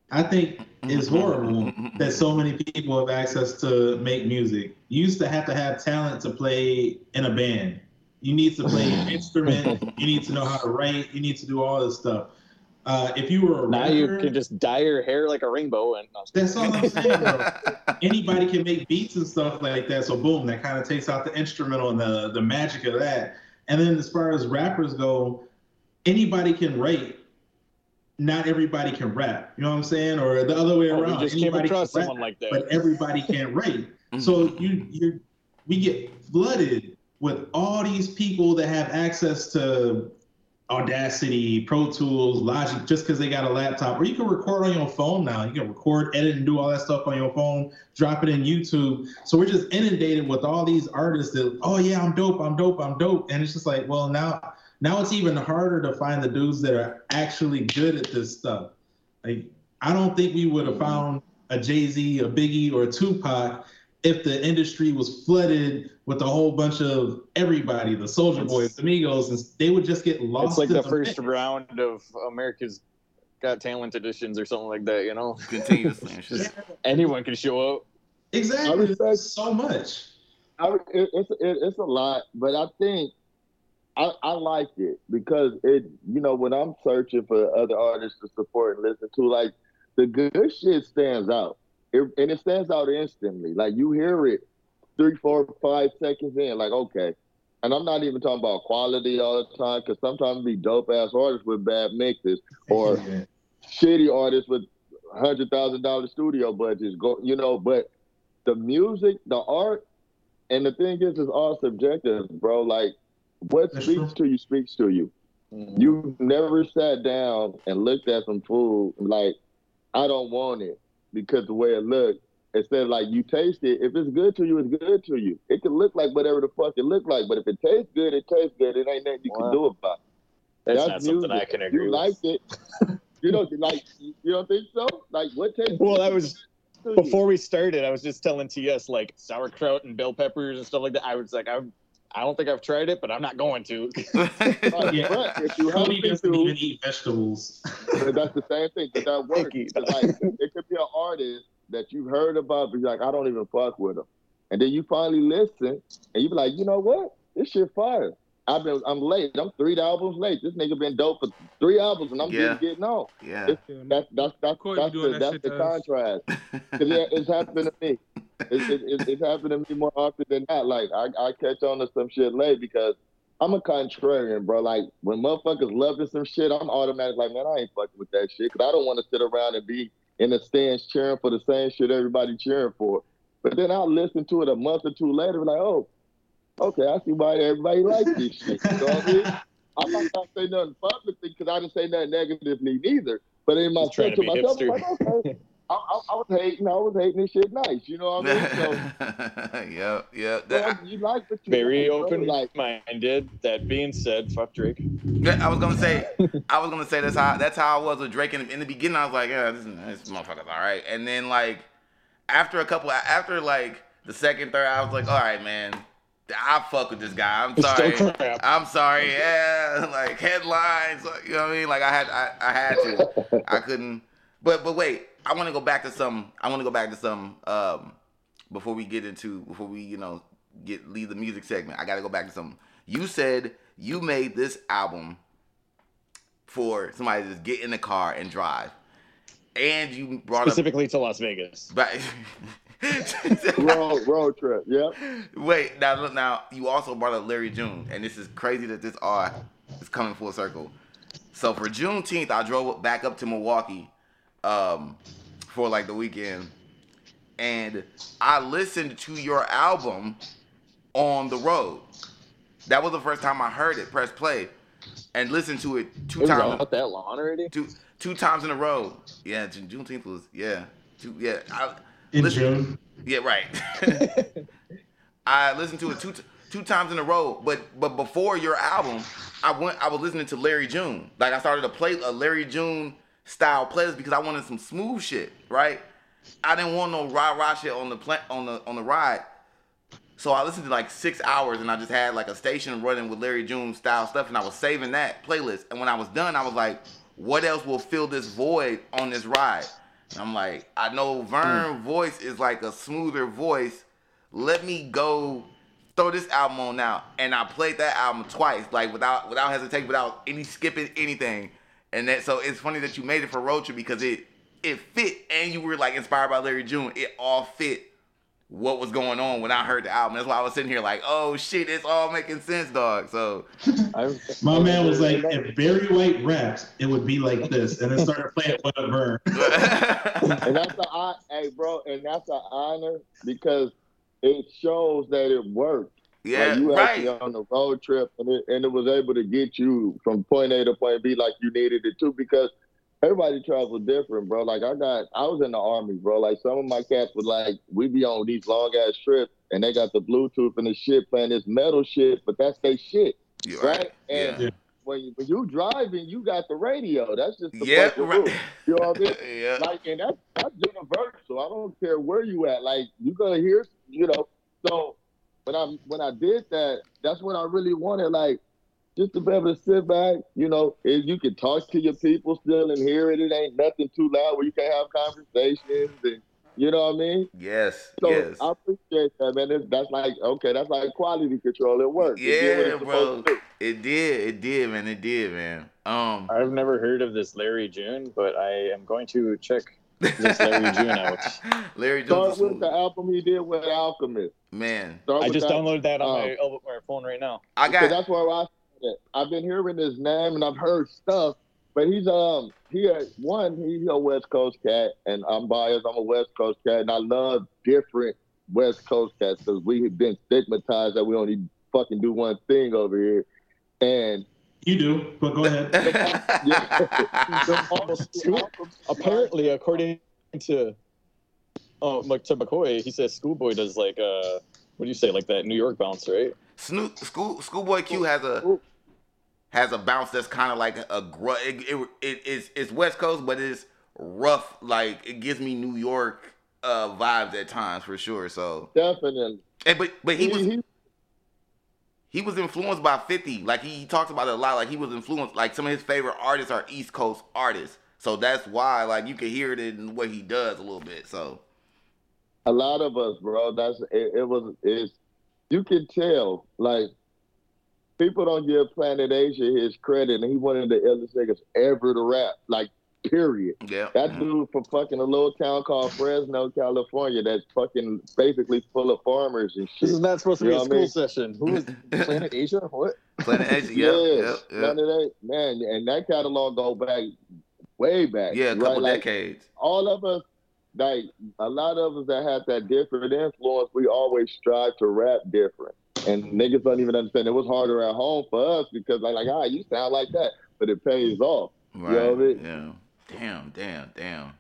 I think it's horrible that so many people have access to make music. You used to have talent to play in a band. You need to play an instrument. You need to know how to write. You need to do all this stuff. If you were a now writer, you can just dye your hair like a rainbow. And that's all I'm saying, bro. Anybody can make beats and stuff like that. So boom, that kind of takes out the instrumental and the magic of that. And then as far as rappers go, anybody can write. Not everybody can rap. You know what I'm saying? Or the other way around. You just anybody can't trust someone like that. But everybody can't write. So we get flooded with all these people that have access to Audacity, Pro Tools, Logic, just because they got a laptop, or you can record on your phone now. You can record, edit, and do all that stuff on your phone, drop it in YouTube. So we're just inundated with all these artists that, oh yeah, I'm dope. And it's just like, well, now it's even harder to find the dudes that are actually good at this stuff. Like, I don't think we would have found a Jay-Z, a Biggie, or a Tupac if the industry was flooded with a whole bunch of everybody, the Soulja Boys, the Migos, and they would just get lost. It's like the first round of America's Got Talent editions or something like that, you know? Continuously. Anyone can show up. Exactly. There's so much. It's a lot, but I think I like it because it, you know, when I'm searching for other artists to support and listen to, like, the good shit stands out. And it stands out instantly. Like, you hear it 3, 4, 5 seconds in, like, okay. And I'm not even talking about quality all the time, because sometimes we dope-ass artists with bad mixes or shitty artists with $100,000 studio budgets, you know. But the music, the art, and the thing is, it's all subjective, bro. Like, what speaks to you speaks to you. Mm-hmm. You've never sat down and looked at some food like, I don't want it, because the way it looked, Instead of like, you taste it. If it's good to you, it's good to you. It can look like whatever the fuck it look like, but if it tastes good, it tastes good. It ain't nothing you can do about it. That's not music. Something I can agree with. You liked it. You don't think so? Like, what tastes good? Well, that was... Before we started, I was just telling TS, like, sauerkraut and bell peppers and stuff like that. I was like, I don't think I've tried it, but I'm not going to. But if you have to eat vegetables, that's the same thing. But that works. Like, it could be an artist that you've heard about, but you're like, I don't even fuck with them. And then you finally listen, and you be like, you know what? This shit fire. I'm late. I'm 3 albums late. This nigga been dope for 3 albums, and I'm just getting on. Yeah, that's the contrast. Yeah, it's happened to me. It's happened to me more often than not. Like I catch on to some shit late because I'm a contrarian, bro. Like when motherfuckers loving some shit, I'm automatic like, man, I ain't fucking with that shit because I don't want to sit around and be in the stands cheering for the same shit everybody cheering for. But then I'll listen to it a month or two later, and like, oh. Okay, I see why everybody likes this shit. You know what I mean? I might not say nothing publicly because I didn't say nothing negatively neither. But in my sense to myself, I'm like, okay, I was hating. I was hating this shit nice. You know what I mean? So, yeah. That, you like what you very open-minded. That being said, fuck Drake. I was gonna say that's how I was with Drake. In the beginning, I was like, yeah, this motherfucker's all right. And then like after the second, third, I was like, all right, man. I fuck with this guy. I'm sorry. Yeah, like headlines. You know what I mean? Like I had to. I couldn't. But wait, I want to go back to some. Before we leave the music segment, I got to go back to something. You said you made this album for somebody to just get in the car and drive, and you brought specifically to Las Vegas. Right. road trip, yeah. Wait, now you also brought up Larry June, and this is crazy that this is coming full circle. So for Juneteenth, I drove back up to Milwaukee for like the weekend, and I listened to your album on the road. That was the first time I heard it. Press play and listened to it two times. About that long already? Two times in a row. Yeah, Juneteenth was yeah. Listen, yeah, right. I listened to it two times in a row, but before your album, I was listening to Larry June. Like I started to play a Larry June style playlist because I wanted some smooth shit, right? I didn't want no rah-rah shit on the ride. So I listened to like 6 hours and I just had like a station running with Larry June style stuff and I was saving that playlist. And when I was done, I was like, what else will fill this void on this ride? I'm like, I know Vern's voice is like a smoother voice. Let me go throw this album on now. And I played that album twice, like without hesitation, without any skipping anything. And that, so it's funny that you made it for Rocha because it fit and you were like inspired by Larry June. It all fit what was going on when I heard the album. That's why I was sitting here like, oh shit, it's all making sense, dog. So my man was like, if Barry White raps, it would be like this. And then started playing What Up Vern. And that's an honor because it shows that it worked. Yeah, like you actually on the road trip and it was able to get you from point A to point B like you needed it too because everybody travels different, bro. Like, I was in the Army, bro. Like, some of my cats were like, we be on these long-ass trips, and they got the Bluetooth and the shit playing this metal shit, but that's their shit, right? And when you driving, you got the radio. That's just the fucking rule. You know what I mean? Like, and that's universal. I don't care where you at. Like, you gonna hear, you know. So when I did that, that's what I really wanted, like, just to be able to sit back, you know, if you can talk to your people still and hear it. It ain't nothing too loud where you can't have conversations and, you know what I mean? Yes, so yes. I appreciate that, man. That's like quality control. It works. Yeah, it bro. It did, man. I've never heard of this Larry June, but I am going to check this Larry June out. Larry June. Start with the album he did with Alchemist. Man. I just downloaded that on my phone right now. That's where I've been hearing his name and I've heard stuff, but he's a West Coast cat and I'm biased. I'm a West Coast cat and I love different West Coast cats because we have been stigmatized that we only fucking do one thing over here. And you do, but go ahead. Apparently, according to to McCoy, he says Schoolboy does like what do you say, like that New York bounce, right? Schoolboy Q has a bounce that's kind of like a gruff. It's West Coast, but it's rough. Like it gives me New York vibes at times for sure. So definitely. And, but he was influenced by 50. Like he talks about it a lot. Like he was influenced. Like some of his favorite artists are East Coast artists. So that's why, like, you can hear it in what he does a little bit. So a lot of us, bro. You can tell, like, people don't give Planet Asia his credit, and he one of the illest niggas ever to rap, like, period. Yeah. That dude from fucking a little town called Fresno, California, that's fucking basically full of farmers and shit. This is not supposed to be a school session. Who is Planet Asia? What? Planet Asia, yeah. Planet Asia, man, and that catalog go back, way back. Yeah, a couple decades. All of us. Like, a lot of us that have that different influence, we always strive to rap different. And niggas don't even understand. It was harder at home for us because, you sound like that. But it pays off. Right. You know what I mean? Yeah. Damn.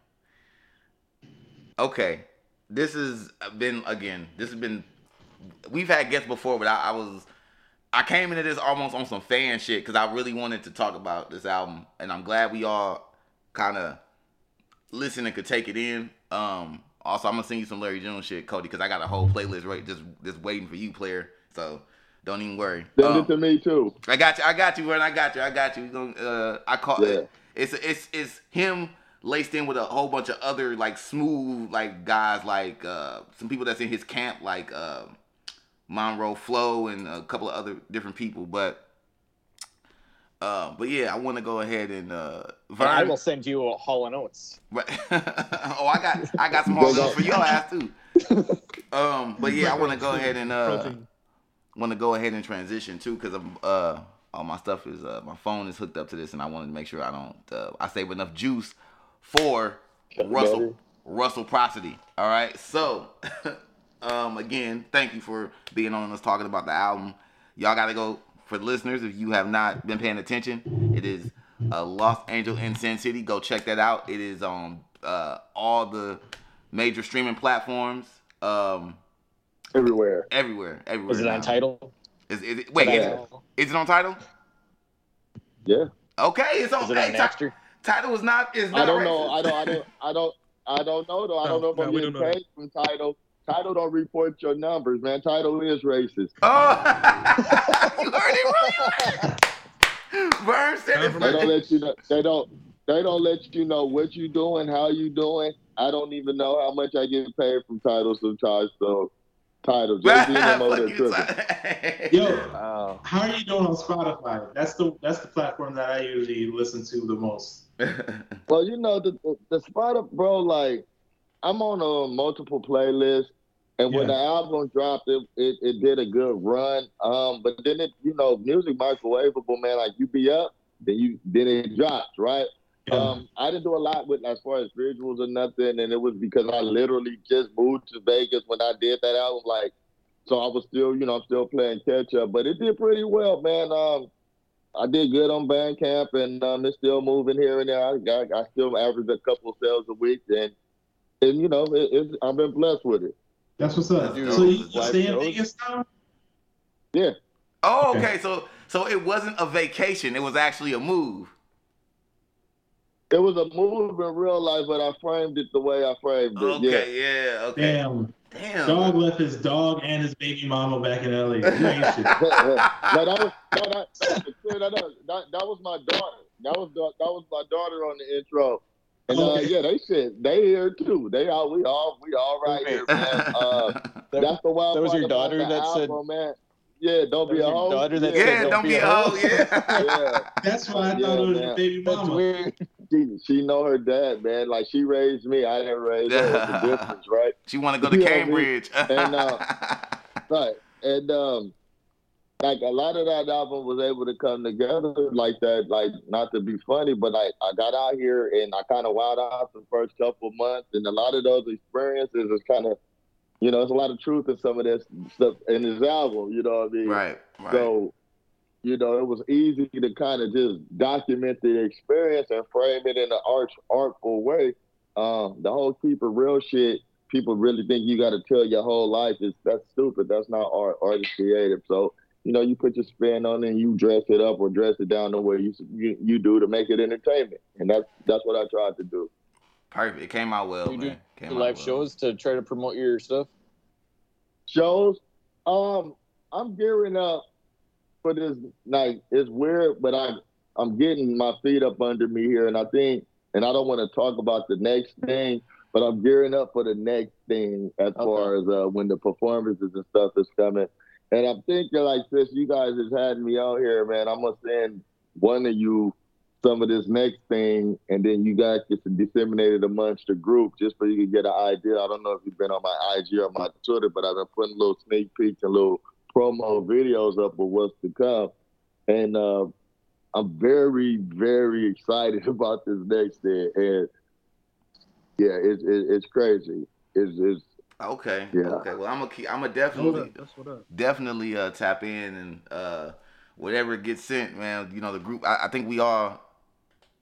Okay. This has been, we've had guests before, but I came into this almost on some fan shit because I really wanted to talk about this album. And I'm glad we all kind of listen and could take it in. Also, I'm gonna send you some Larry June shit, Cody, because I got a whole playlist right just waiting for you, player. So don't even worry. Send it to me too. I got you, Vern. We're gonna, it's him laced in with a whole bunch of other like smooth like guys, like some people that's in his camp, like Monroe Flo and a couple of other different people, but yeah, I want to go ahead and Vern, I will send you a Hall and Oates. Right. Oh, I got some Hall and Oates for your ass too. But yeah, I want to go ahead and transition too, because I'm all my stuff is my phone is hooked up to this, and I wanted to make sure I don't I save enough juice for Russell Prosody. All right, so again, thank you for being on us talking about the album. Y'all gotta go. For the listeners, if you have not been paying attention, it is A Lost Angel in Sin City. Go check that out. It is on all the major streaming platforms. Everywhere. Is it on Tidal? Is it on Tidal? Yeah. Okay, it's on. Is it on Napster? Tidal is not. I don't know. I don't know. Though. I don't know if I'm getting paid from Tidal. Tidal don't report your numbers, man. Tidal is racist. Oh, you heard it right. Vern said it. They don't let you know. They don't let you know what you doing, how you doing. I don't even know how much I get paid from Tidal sometimes. So Tidal, just Yo, how are you doing on Spotify? That's the platform that I usually listen to the most. Well, you know the Spotify, bro, like. I'm on a multiple playlist, and when the album dropped, it did a good run. But then music microwavable, man. Like you be up, then it drops, right? Yeah. I didn't do a lot with as far as visuals or nothing, and it was because I literally just moved to Vegas when I did that album. Like, so I was still, I'm still playing catch up, but it did pretty well, man. I did good on Bandcamp, and it's still moving here and there. I still average a couple of sales a week, and I've been blessed with it. That's what's up. So you stay in Vegas now? Yeah. Oh, okay. So it wasn't a vacation. It was actually a move. It was a move in real life, but I framed it the way I framed it. Okay, yeah. Okay. Damn. Dog left his dog and his baby mama back in L.A. That was my daughter. That was my daughter on the intro. And they here too. They all we all right here, man. That's the wild. That was your daughter that album, said, man. Yeah, don't be a hoe. Don't be a hoe. Yeah. That's why I thought it was your baby mama. That's weird. She know her dad, man. Like she raised me. I didn't raise her. That's the difference, right? She want to go to Cambridge. Like a lot of that album was able to come together like that, like not to be funny, but like I got out here and I kind of wowed out the first couple months, and a lot of those experiences is kind of, there's a lot of truth in some of this stuff in this album, you know what I mean? Right. So, it was easy to kind of just document the experience and frame it in an artful way. The whole keep it real shit people really think you got to tell your whole life. That's stupid. That's not art. Art is creative. So, you know, you put your spin on it and you dress it up or dress it down the way you do to make it entertainment. And that's what I tried to do. Perfect. It came out well, man. Do live shows to try to promote your stuff? Shows? I'm gearing up for this. Like, it's weird, but I'm getting my feet up under me here, and I think, and I don't want to talk about the next thing, but I'm gearing up for the next thing as far as when the performances and stuff is coming. And I'm thinking, like, since you guys has had me out here, man, I'm going to send one of you some of this next thing, and then you guys get to disseminate it amongst the group just so you can get an idea. I don't know if you've been on my IG or my Twitter, but I've been putting little sneak peeks and little promo videos up of what's to come. And I'm very, very excited about this next thing. And yeah, it's crazy. It's okay. Yeah. Okay. Well, I'm gonna definitely tap in and whatever gets sent, man. You know, the group. I think we all.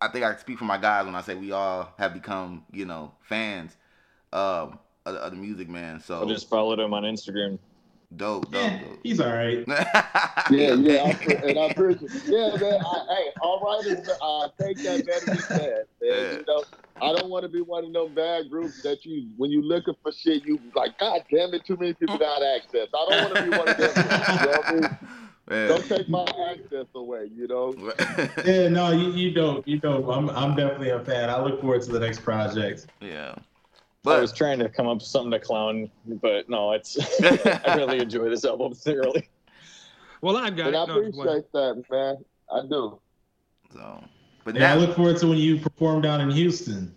I think I speak for my guys when I say we all have become, you know, fans of the music, man. So I just followed him on Instagram. Dope. He's all right. Man. Hey, all right. I take that better than that. Yeah. You know, I don't want to be one of them bad groups that you, when you looking for shit, you like, God damn it, too many people got access. I don't want to be one of them groups, you know what I mean? Man. Don't take my access away, you know. Yeah, no, you don't. I'm definitely a fan. I look forward to the next project. Yeah. But I was trying to come up with something to clown, but no, it's. I really enjoy this album thoroughly. Well, I appreciate that, man. I do. So, but now I look forward to when you perform down in Houston.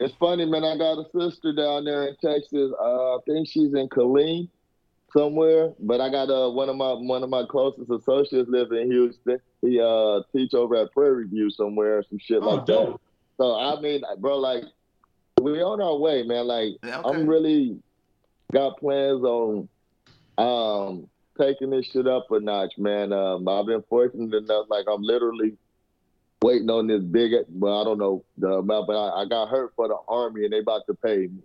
It's funny, man. I got a sister down there in Texas. I think she's in Killeen somewhere. But I got one of my closest associates live in Houston. He teach over at Prairie View somewhere or some shit like that. So I mean, bro, like. We're on our way, man. Like, okay. I'm really got plans on taking this shit up a notch, man. I've been fortunate enough. Like, I'm literally waiting on this big, well, I don't know the amount, but I got hurt for the Army, and they about to pay me.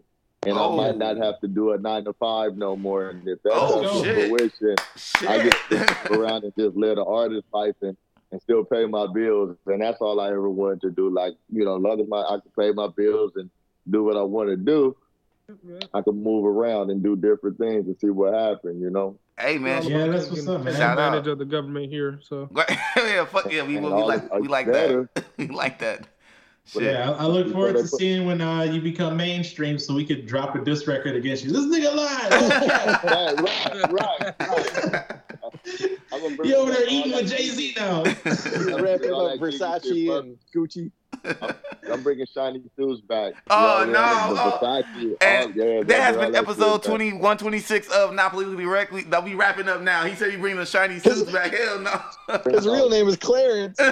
And I might not have to do a 9-to-5 no more. And if that's fruition, I get to go around and just live the artist life and still pay my bills. And that's all I ever wanted to do. Like, you know, as long as I could pay my bills and do what I want to do, I can move around and do different things and see what happens, you know? Hey, man. Yeah, that's what's up, man. Shout out to the government here, so. Yeah, fuck yeah, we like that. We like that. Shit. Yeah, I look forward to seeing when you become mainstream so we could drop a diss record against you. This nigga lied! Right. You over there eating with Jay-Z now. I'm wrapping up Versace and Gucci. I'm bringing shiny shoes back. Oh, no. That has been episode 126 of Not Politically Correct. They'll be wrapping up now. He said he bringing the shiny shoes back. Hell no. His real name is Clarence. He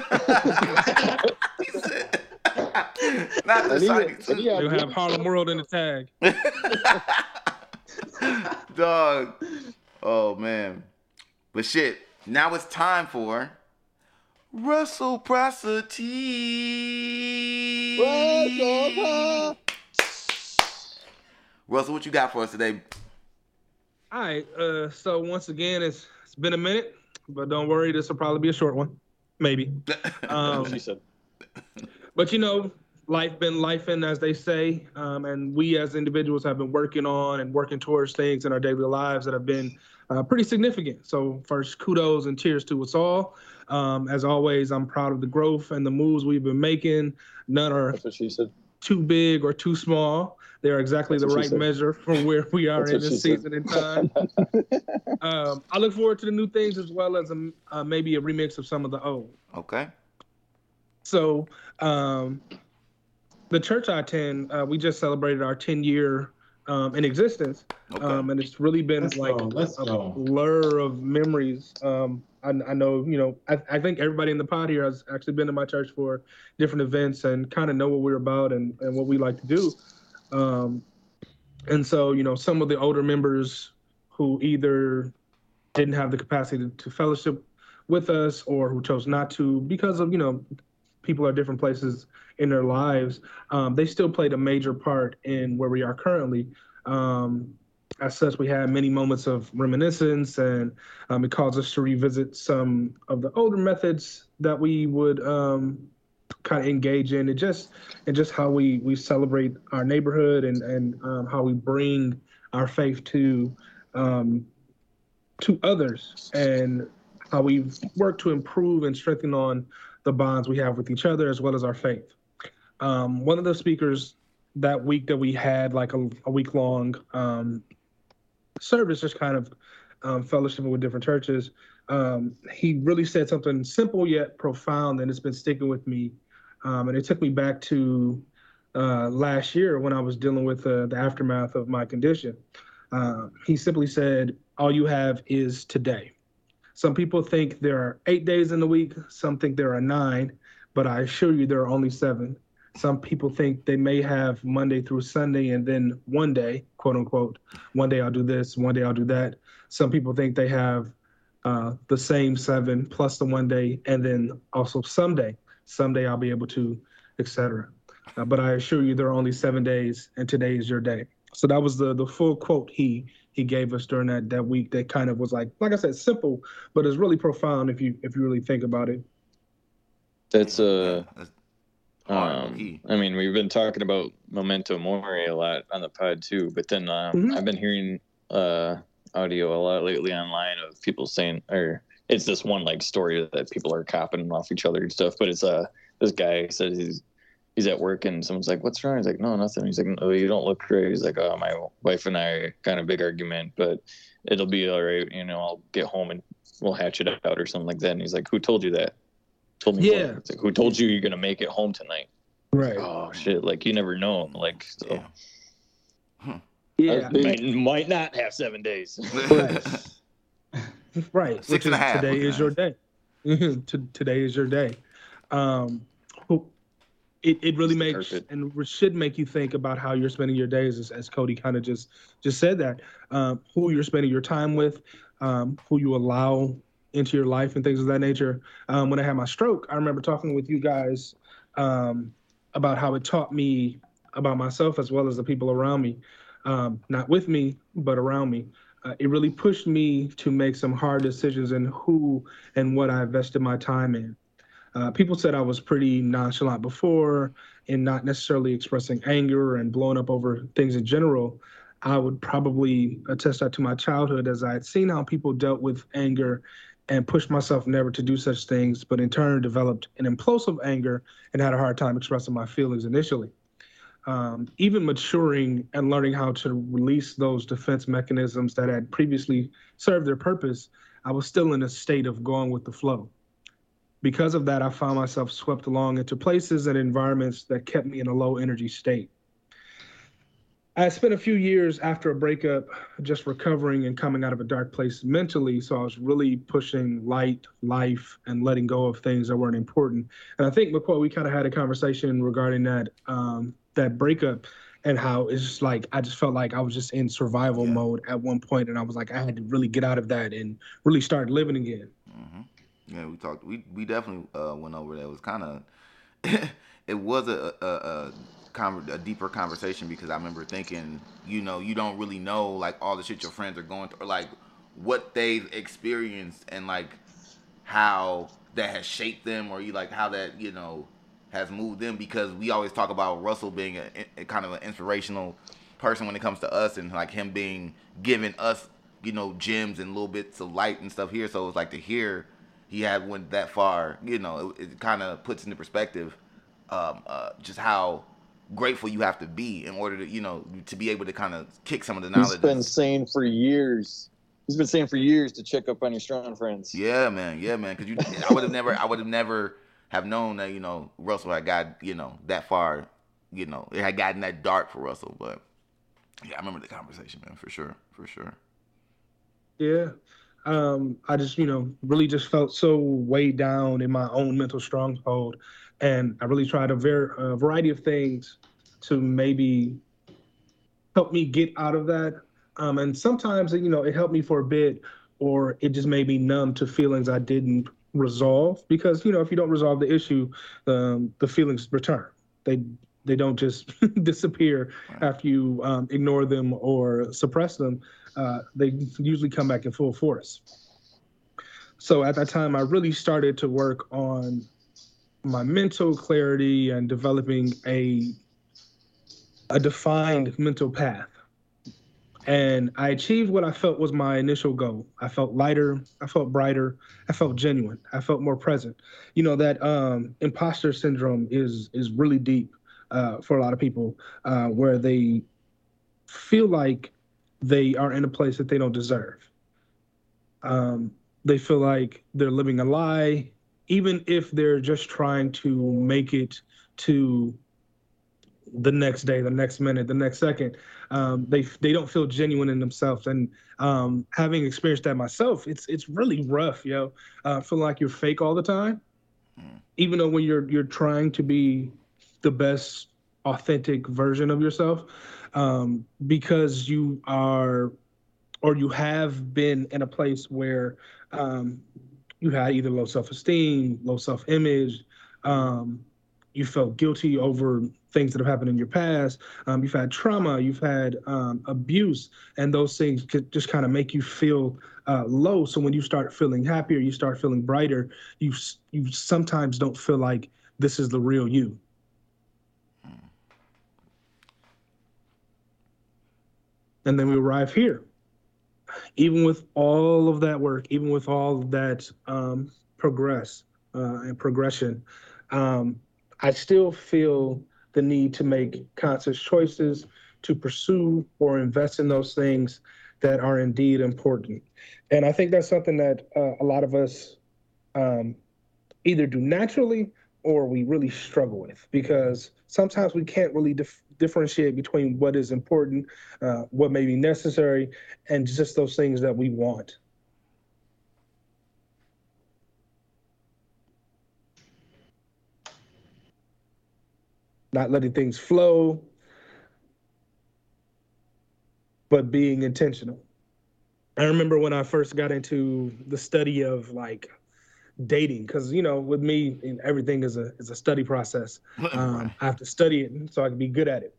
said, not the shiny shoes. You'll have Harlem World in the tag. Dog. Oh, man. But shit, now it's time for Reciprocity. Russell, what you got for us today? All right. So once again, it's been a minute, but don't worry, this will probably be a short one, maybe. She said. But you know, life been lifing, as they say, and we as individuals have been working on and working towards things in our daily lives that have been pretty significant. So first, kudos and cheers to us all. As always, I'm proud of the growth and the moves we've been making. None are too big or too small. They are exactly the right measure from where we are in this season and time. I look forward to the new things as well as maybe a remix of some of the old. Okay. So the church I attend, we just celebrated our 10-year in existence. Okay. And it's really been a blur of memories. I know, you know, I think everybody in the pod here has actually been to my church for different events and kind of know what we're about and what we like to do. And so, you know, some of the older members who either didn't have the capacity to fellowship with us or who chose not to because of, you know, people at different places in their lives, they still played a major part in where we are currently. As such, we had many moments of reminiscence, and it caused us to revisit some of the older methods that we would kind of engage in. It just how we celebrate our neighborhood and how we bring our faith to others, and how we work to improve and strengthen on the bonds we have with each other as well as our faith. One of the speakers that week that we had like a week long service, just kind of fellowshiping with different churches, he really said something simple yet profound, and it's been sticking with me. And it took me back to last year when I was dealing with the aftermath of my condition. He simply said, all you have is today. Some people think there are 8 days in the week. Some think there are 9, but I assure you there are only 7. Some people think they may have Monday through Sunday and then one day, quote unquote, one day I'll do this, one day I'll do that. Some people think they have the same 7 plus the one day, and then also someday I'll be able to, etc. But I assure you there are only 7 days, and today is your day. So that was the full quote he gave us during that week. That kind of was like I said, simple, but it's really profound if you really think about it. That's I mean, we've been talking about memento mori a lot on the pod too, but then I've been hearing audio a lot lately online of people saying, or it's this one like story that people are copying off each other and stuff. But it's this guy says he's at work and someone's like, "What's wrong?" He's like, "No, nothing." He's like, "Oh, you don't look great." He's like, "Oh, my wife and I got a big argument, but it'll be all right. You know, I'll get home and we'll hatch it out," or something like that. And he's like, "Who told you that?" Told me, yeah. Like, who told you you're gonna make it home tonight? Right. Oh shit! Like, you never know. Like, so. Yeah. Huh. Yeah. Might not have 7 days. Right. 6.5. Today is your day. Today is your day. It really makes and should make you think about how you're spending your days, as Cody kind of just said that. Who you're spending your time with, who you allow into your life, and things of that nature. When I had my stroke, I remember talking with you guys about how it taught me about myself as well as the people around me, not with me, but around me. It really pushed me to make some hard decisions in who and what I invested my time in. People said I was pretty nonchalant before and not necessarily expressing anger and blowing up over things in general. I would probably attest that to my childhood, as I had seen how people dealt with anger and pushed myself never to do such things, but in turn developed an impulsive anger and had a hard time expressing my feelings initially. Even maturing and learning how to release those defense mechanisms that had previously served their purpose, I was still in a state of going with the flow. Because of that, I found myself swept along into places and environments that kept me in a low energy state. I spent a few years after a breakup just recovering and coming out of a dark place mentally, so I was really pushing light, life, and letting go of things that weren't important. And I think, McCoy, we kind of had a conversation regarding that breakup and how it's just like I just felt like I was just in survival mode at one point, and I was like, I had to really get out of that and really start living again. Mm-hmm. Yeah, we talked. We definitely went over that. It was kind of it was a deeper conversation, because I remember thinking, you know, you don't really know like all the shit your friends are going through, or like what they've experienced and like how that has shaped them, or you like how that, you know, has moved them. Because we always talk about Russell being a kind of an inspirational person when it comes to us, and like him being giving us, you know, gems and little bits of light and stuff here. So it's like to hear he had went that far, you know, it kind of puts into perspective just how grateful you have to be in order to, you know, to be able to kind of kick some of the knowledge. He's been saying for years to check up on your strong friends. Yeah, man. Because I would have never known that, you know, Russell had got, you know, that far, you know, it had gotten that dark for Russell. But yeah, I remember the conversation, man, for sure. Yeah. I just, you know, really just felt so weighed down in my own mental stronghold. And I really tried a variety of things to maybe help me get out of that. And sometimes, you know, it helped me for a bit, or it just made me numb to feelings I didn't resolve, because, you know, if you don't resolve the issue, the feelings return. They don't just disappear after you ignore them or suppress them. They usually come back in full force. So at that time, I really started to work on my mental clarity and developing a defined mental path. And I achieved what I felt was my initial goal. I felt lighter. I felt brighter. I felt genuine. I felt more present. You know, that imposter syndrome is really deep for a lot of people, where they feel like they are in a place that they don't deserve. They feel like they're living a lie, even if they're just trying to make it to the next day, the next minute, the next second. They don't feel genuine in themselves. And having experienced that myself, it's really rough, yo. Feeling like you're fake all the time, even though when you're trying to be the best authentic version of yourself, because you are, or you have been in a place where you had either low self-esteem, low self-image, you felt guilty over things that have happened in your past. You've had trauma, you've had abuse, and those things could just kind of make you feel low. So when you start feeling happier, you start feeling brighter, you sometimes don't feel like this is the real you. And then we arrive here. Even with all of that work, even with all of that progression, I still feel the need to make conscious choices to pursue or invest in those things that are indeed important. And I think that's something that a lot of us either do naturally or we really struggle with, because sometimes we can't really differentiate between what is important, what may be necessary, and just those things that we want. Not letting things flow, but being intentional. I remember when I first got into the study of like dating, because, you know, with me, everything is a study process. I have to study it so I can be good at it.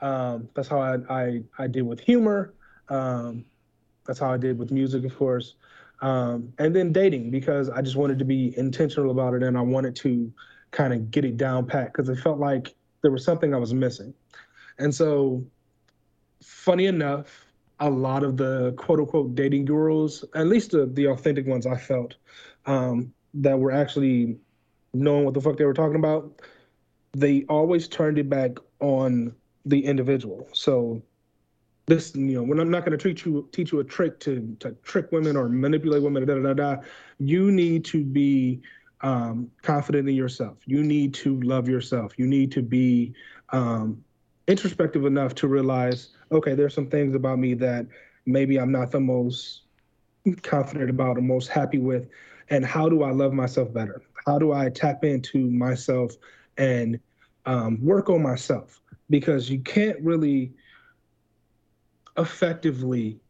That's how I did with humor. That's how I did with music, of course. And then dating, because I just wanted to be intentional about it, and I wanted to kind of get it down pat, because I felt like there was something I was missing. And so, funny enough, a lot of the quote-unquote dating gurus, at least the authentic ones I felt, that were actually knowing what the fuck they were talking about, they always turned it back on the individual. So, this, you know, when I'm not going to teach you a trick to trick women or manipulate women, you need to be confident in yourself. You need to love yourself. You need to be introspective enough to realize, okay, there's some things about me that maybe I'm not the most confident about or most happy with. And how do I love myself better? How do I tap into myself and work on myself? Because you can't really effectively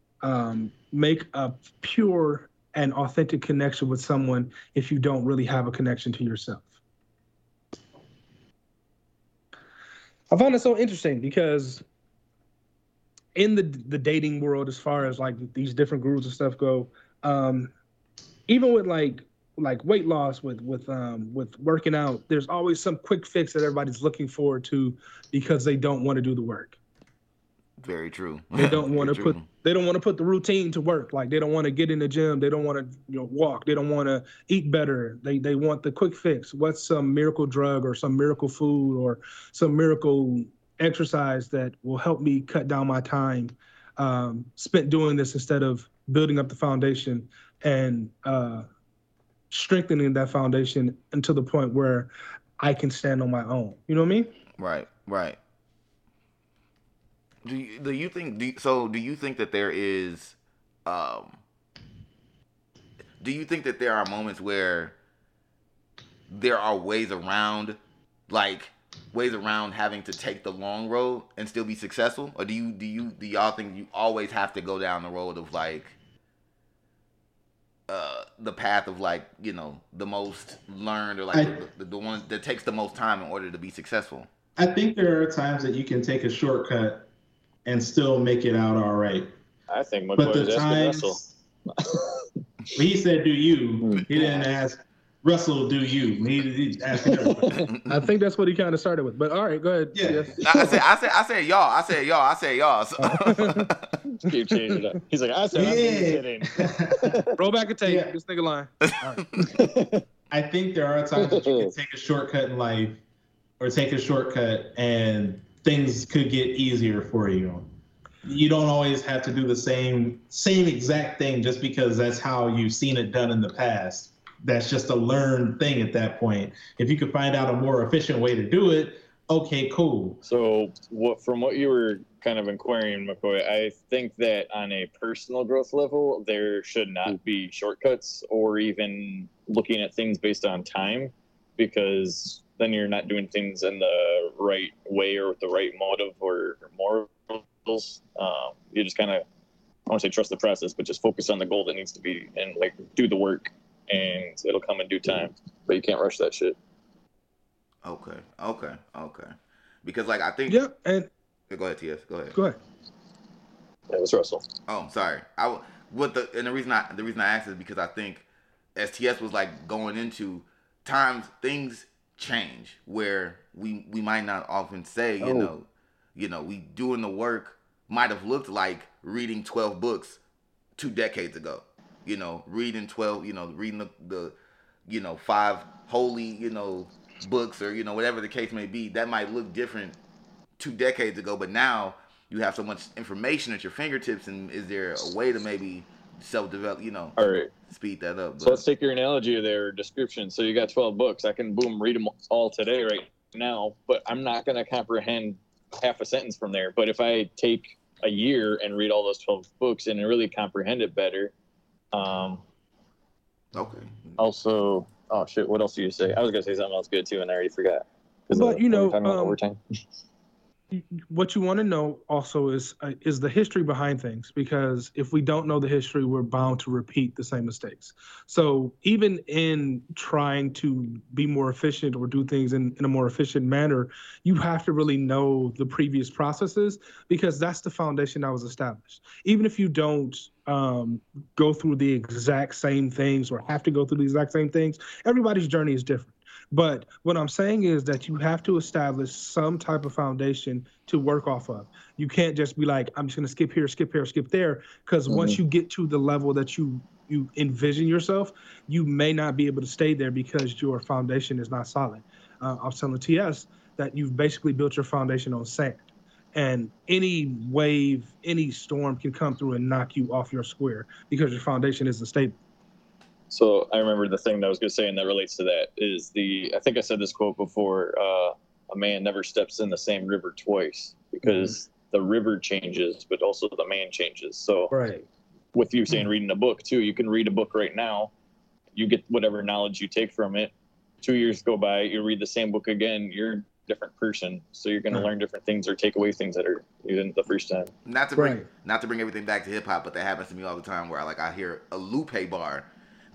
make a pure an authentic connection with someone if you don't really have a connection to yourself. I found it so interesting because in the dating world, as far as like these different gurus and stuff go, even with like weight loss, with working out, there's always some quick fix that everybody's looking forward to because they don't want to do the work. Very true. They don't want to put the routine to work. Like, they don't want to get in the gym. They don't want to, you know, walk. They don't want to eat better. They want the quick fix. What's some miracle drug or some miracle food or some miracle exercise that will help me cut down my time spent doing this instead of building up the foundation and strengthening that foundation until the point where I can stand on my own. You know what I mean? Right, right. Do you think that there is, do you think that there are moments where there are ways around, having to take the long road and still be successful? Or do y'all think you always have to go down the road of the path of, like, you know, the most learned, or like the one that takes the most time in order to be successful. I think there are times that you can take a shortcut and still make it out all right. I think my boy is asking Russell. He said, "Do you?" He didn't ask Russell, "Do you?" He asked everybody. I think that's what he kind of started with. But all right, go ahead. Yeah. Yes. I said y'all. So. Keep changing it up. He's like, I said, I'm kidding. Roll back a tape. Yeah. This nigga lying. Right. I think there are times that you can take a shortcut in life, or take a shortcut and things could get easier for you. You don't always have to do the same exact thing just because that's how you've seen it done in the past. That's just a learned thing at that point. If you could find out a more efficient way to do it, okay, cool. So from what you were kind of inquiring, McCoy, I think that on a personal growth level, there should not be shortcuts or even looking at things based on time, because then you're not doing things in the right way or with the right motive or morals. You just kind of, I want to say trust the process, but just focus on the goal that needs to be and, like, do the work, and it'll come in due time. But you can't rush that shit. Okay. Because, like, I think... Yep, yeah, and... Go ahead, T.S. Go ahead. That was Russell. Oh, sorry. The reason I asked is because I think, as T.S. was, like, going into, times things change where we might not often say, you know, we doing the work might have looked like reading 12 books 2 decades ago. You know, reading the 5 holy, you know, books, or, you know, whatever the case may be, that might look different 2 decades ago, but now you have so much information at your fingertips, and is there a way to maybe self-develop, you know, all right, speed that up? But... So let's take your analogy there, description. So you got 12 books. I can, boom, read them all today right now, but I'm not going to comprehend half a sentence from there. But if I take a year and read all those 12 books and really comprehend it better, okay. Also, oh shit, what else do you say? I was gonna say something else good too, and I already forgot. But you know, overtime. What you want to know also is the history behind things, because if we don't know the history, we're bound to repeat the same mistakes. So even in trying to be more efficient or do things in a more efficient manner, you have to really know the previous processes, because that's the foundation that was established. Even if you don't go through the exact same things or have to go through the exact same things, everybody's journey is different. But what I'm saying is that you have to establish some type of foundation to work off of. You can't just be like, I'm just going to skip here, skip there, because once you get to the level that you envision yourself, you may not be able to stay there because your foundation is not solid. I was telling TS that you've basically built your foundation on sand, and any wave, any storm can come through and knock you off your square because your foundation isn't stable. So I remember the thing that I was going to say, and that relates to that, is I think I said this quote before, a man never steps in the same river twice, because the river changes, but also the man changes. So right. With you saying reading a book too, you can read a book right now. You get whatever knowledge you take from it. 2 years go by, you read the same book again. You're a different person. So you're going to learn different things or take away things that are you didn't the first time. Not to bring everything back to hip hop, but that happens to me all the time where I hear a Lupe bar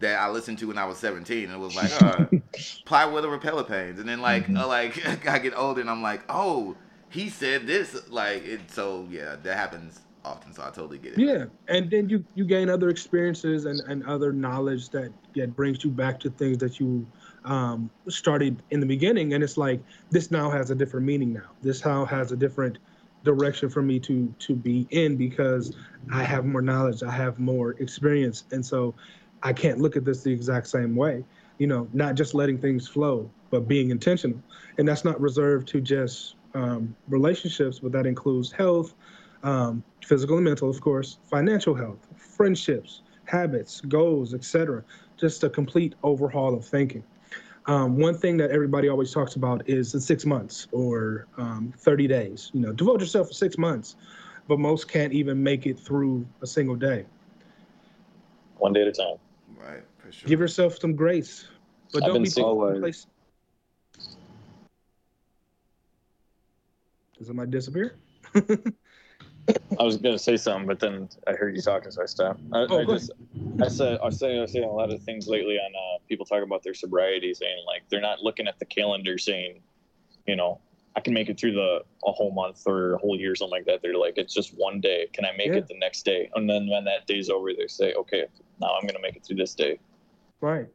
that I listened to when I was 17, and it was like, plywood or repeller pains. And then I get older and I'm like, oh, he said this. That happens often. So I totally get it. Yeah. And then you gain other experiences and other knowledge that brings you back to things that you started in the beginning. And it's like, this now has a different meaning now. This now has a different direction for me to be in, because I have more knowledge. I have more experience. And so I can't look at this the exact same way, you know, not just letting things flow, but being intentional. And that's not reserved to just relationships, but that includes health, physical and mental, of course, financial health, friendships, habits, goals, etc. Just a complete overhaul of thinking. One thing that everybody always talks about is the 6 months or 30 days, you know, devote yourself for 6 months, but most can't even make it through a single day. One day at a time. Right, for sure. Give yourself some grace, but don't be complacent. Does it might disappear? I was gonna say something, but then I heard you talking, so I stopped. I've seen a lot of things lately on people talking about their sobriety, saying like they're not looking at the calendar, saying, you know, I can make it through a whole month or a whole year, something like that. They're like, it's just one day. Can I make it the next day? And then when that day's over, they say, okay, now I'm gonna make it through this day. Right.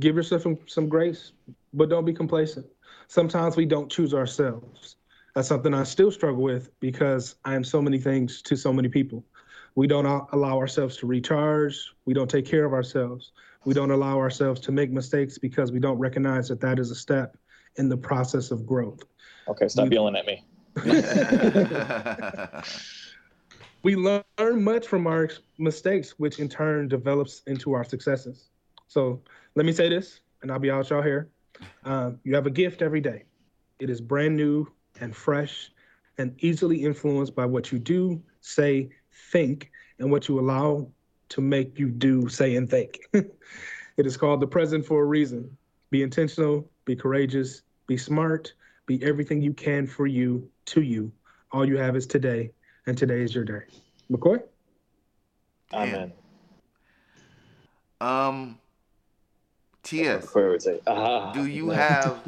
Give yourself some grace, but don't be complacent. Sometimes we don't choose ourselves. That's something I still struggle with because I am so many things to so many people. We don't allow ourselves to recharge. We don't take care of ourselves. We don't allow ourselves to make mistakes because we don't recognize that that is a step in the process of growth. Okay, stop yelling at me. We learn much from our mistakes, which in turn develops into our successes. So let me say this, and I'll be out with y'all here. You have a gift every day. It is brand new and fresh and easily influenced by what you do, say, think, and what you allow to make you do, say, and think. It is called the present for a reason. Be intentional, be courageous, be smart, be everything you can for you, to you. All you have is today, and today is your day. McCoy? Amen. Tia, do you have,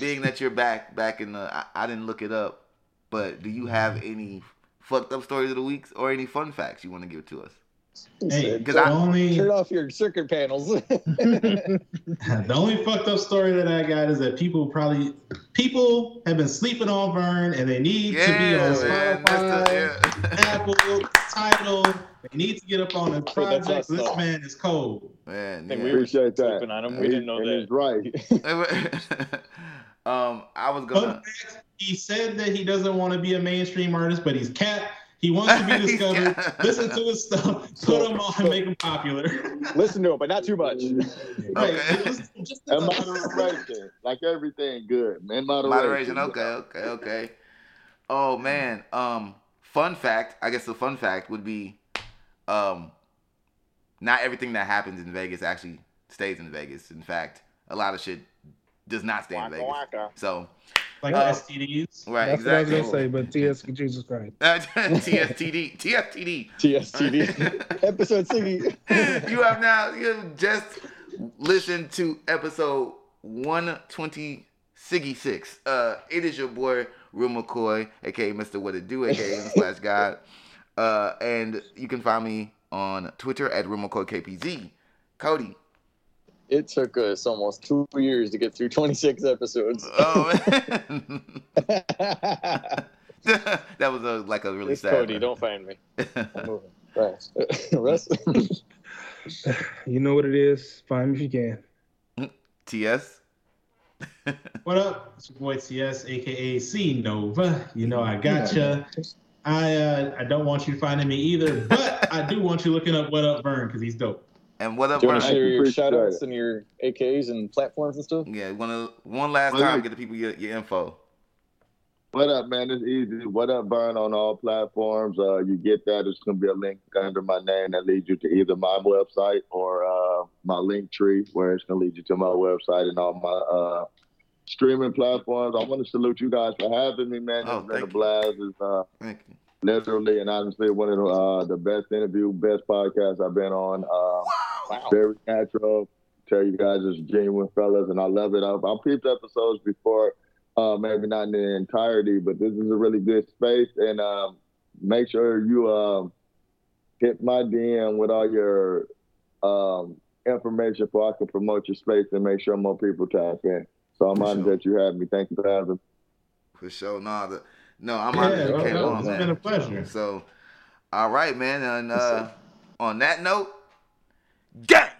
being that you're back in the, I didn't look it up, but do you have any fucked up stories of the week or any fun facts you want to give to us? Hey, turn off your circuit panels. The only fucked up story that I got is that people have been sleeping on Vern, and they need to be on Spotify, Apple, Tidal. They need to get up on this project. This man is cold. Man, yeah. We appreciate that. On him. We didn't know that. Right. I was gonna. He said that he doesn't want to be a mainstream artist, but he's capped. He wants to be discovered. Yeah. Listen to his stuff. Put him on and make him popular. Listen to him, but not too much. Moderation. Like everything good. In moderation. Okay. Oh, man. Fun fact. I guess the fun fact would be not everything that happens in Vegas actually stays in Vegas. In fact, a lot of shit does not stay in Vegas. So... like STDs. Right, that's exactly. That's what I was going to say, but Jesus Christ. TSTD. Episode 60. You have just listened to episode 126. It is your boy, Real McCoy, a.k.a. Mr. What It Do, a.k.a. /God. And you can find me on Twitter at Real McCoy KPZ. Cody. It took us almost 2 years to get through 26 episodes. Oh, man. That was a really it's sad Cody, one. Don't find me. I'm moving. Right. Russ? You know what it is. Find me if you can. TS? What up? It's your boy TS, a.k.a. C-Nova. You know I gotcha. I don't want you finding me either, but I do want you looking up What Up Vern, because he's dope. And what up, do you want to share your shout outs and your AKs and platforms and stuff? Yeah, one last time, get the people your info. What up, man? It's easy. What Up Vern on all platforms. You get that. There's going to be a link under my name that leads you to either my website or my link tree, where it's going to lead you to my website and all my streaming platforms. I want to salute you guys for having me, man. It's been a blast. Thank you. Literally and honestly, one of the best interview, best podcasts I've been on. Wow. Very natural. Tell you guys it's genuine, fellas, and I love it. I've peeped episodes before, maybe not in their entirety, but this is a really good space. And make sure you hit my DM with all your information so I can promote your space and make sure more people tap in. So I'm honored that you had me. Thank you for having me. For sure. No, I'm honored that you came on, man. It's been a pleasure. So, all right, man. And on that note, gang!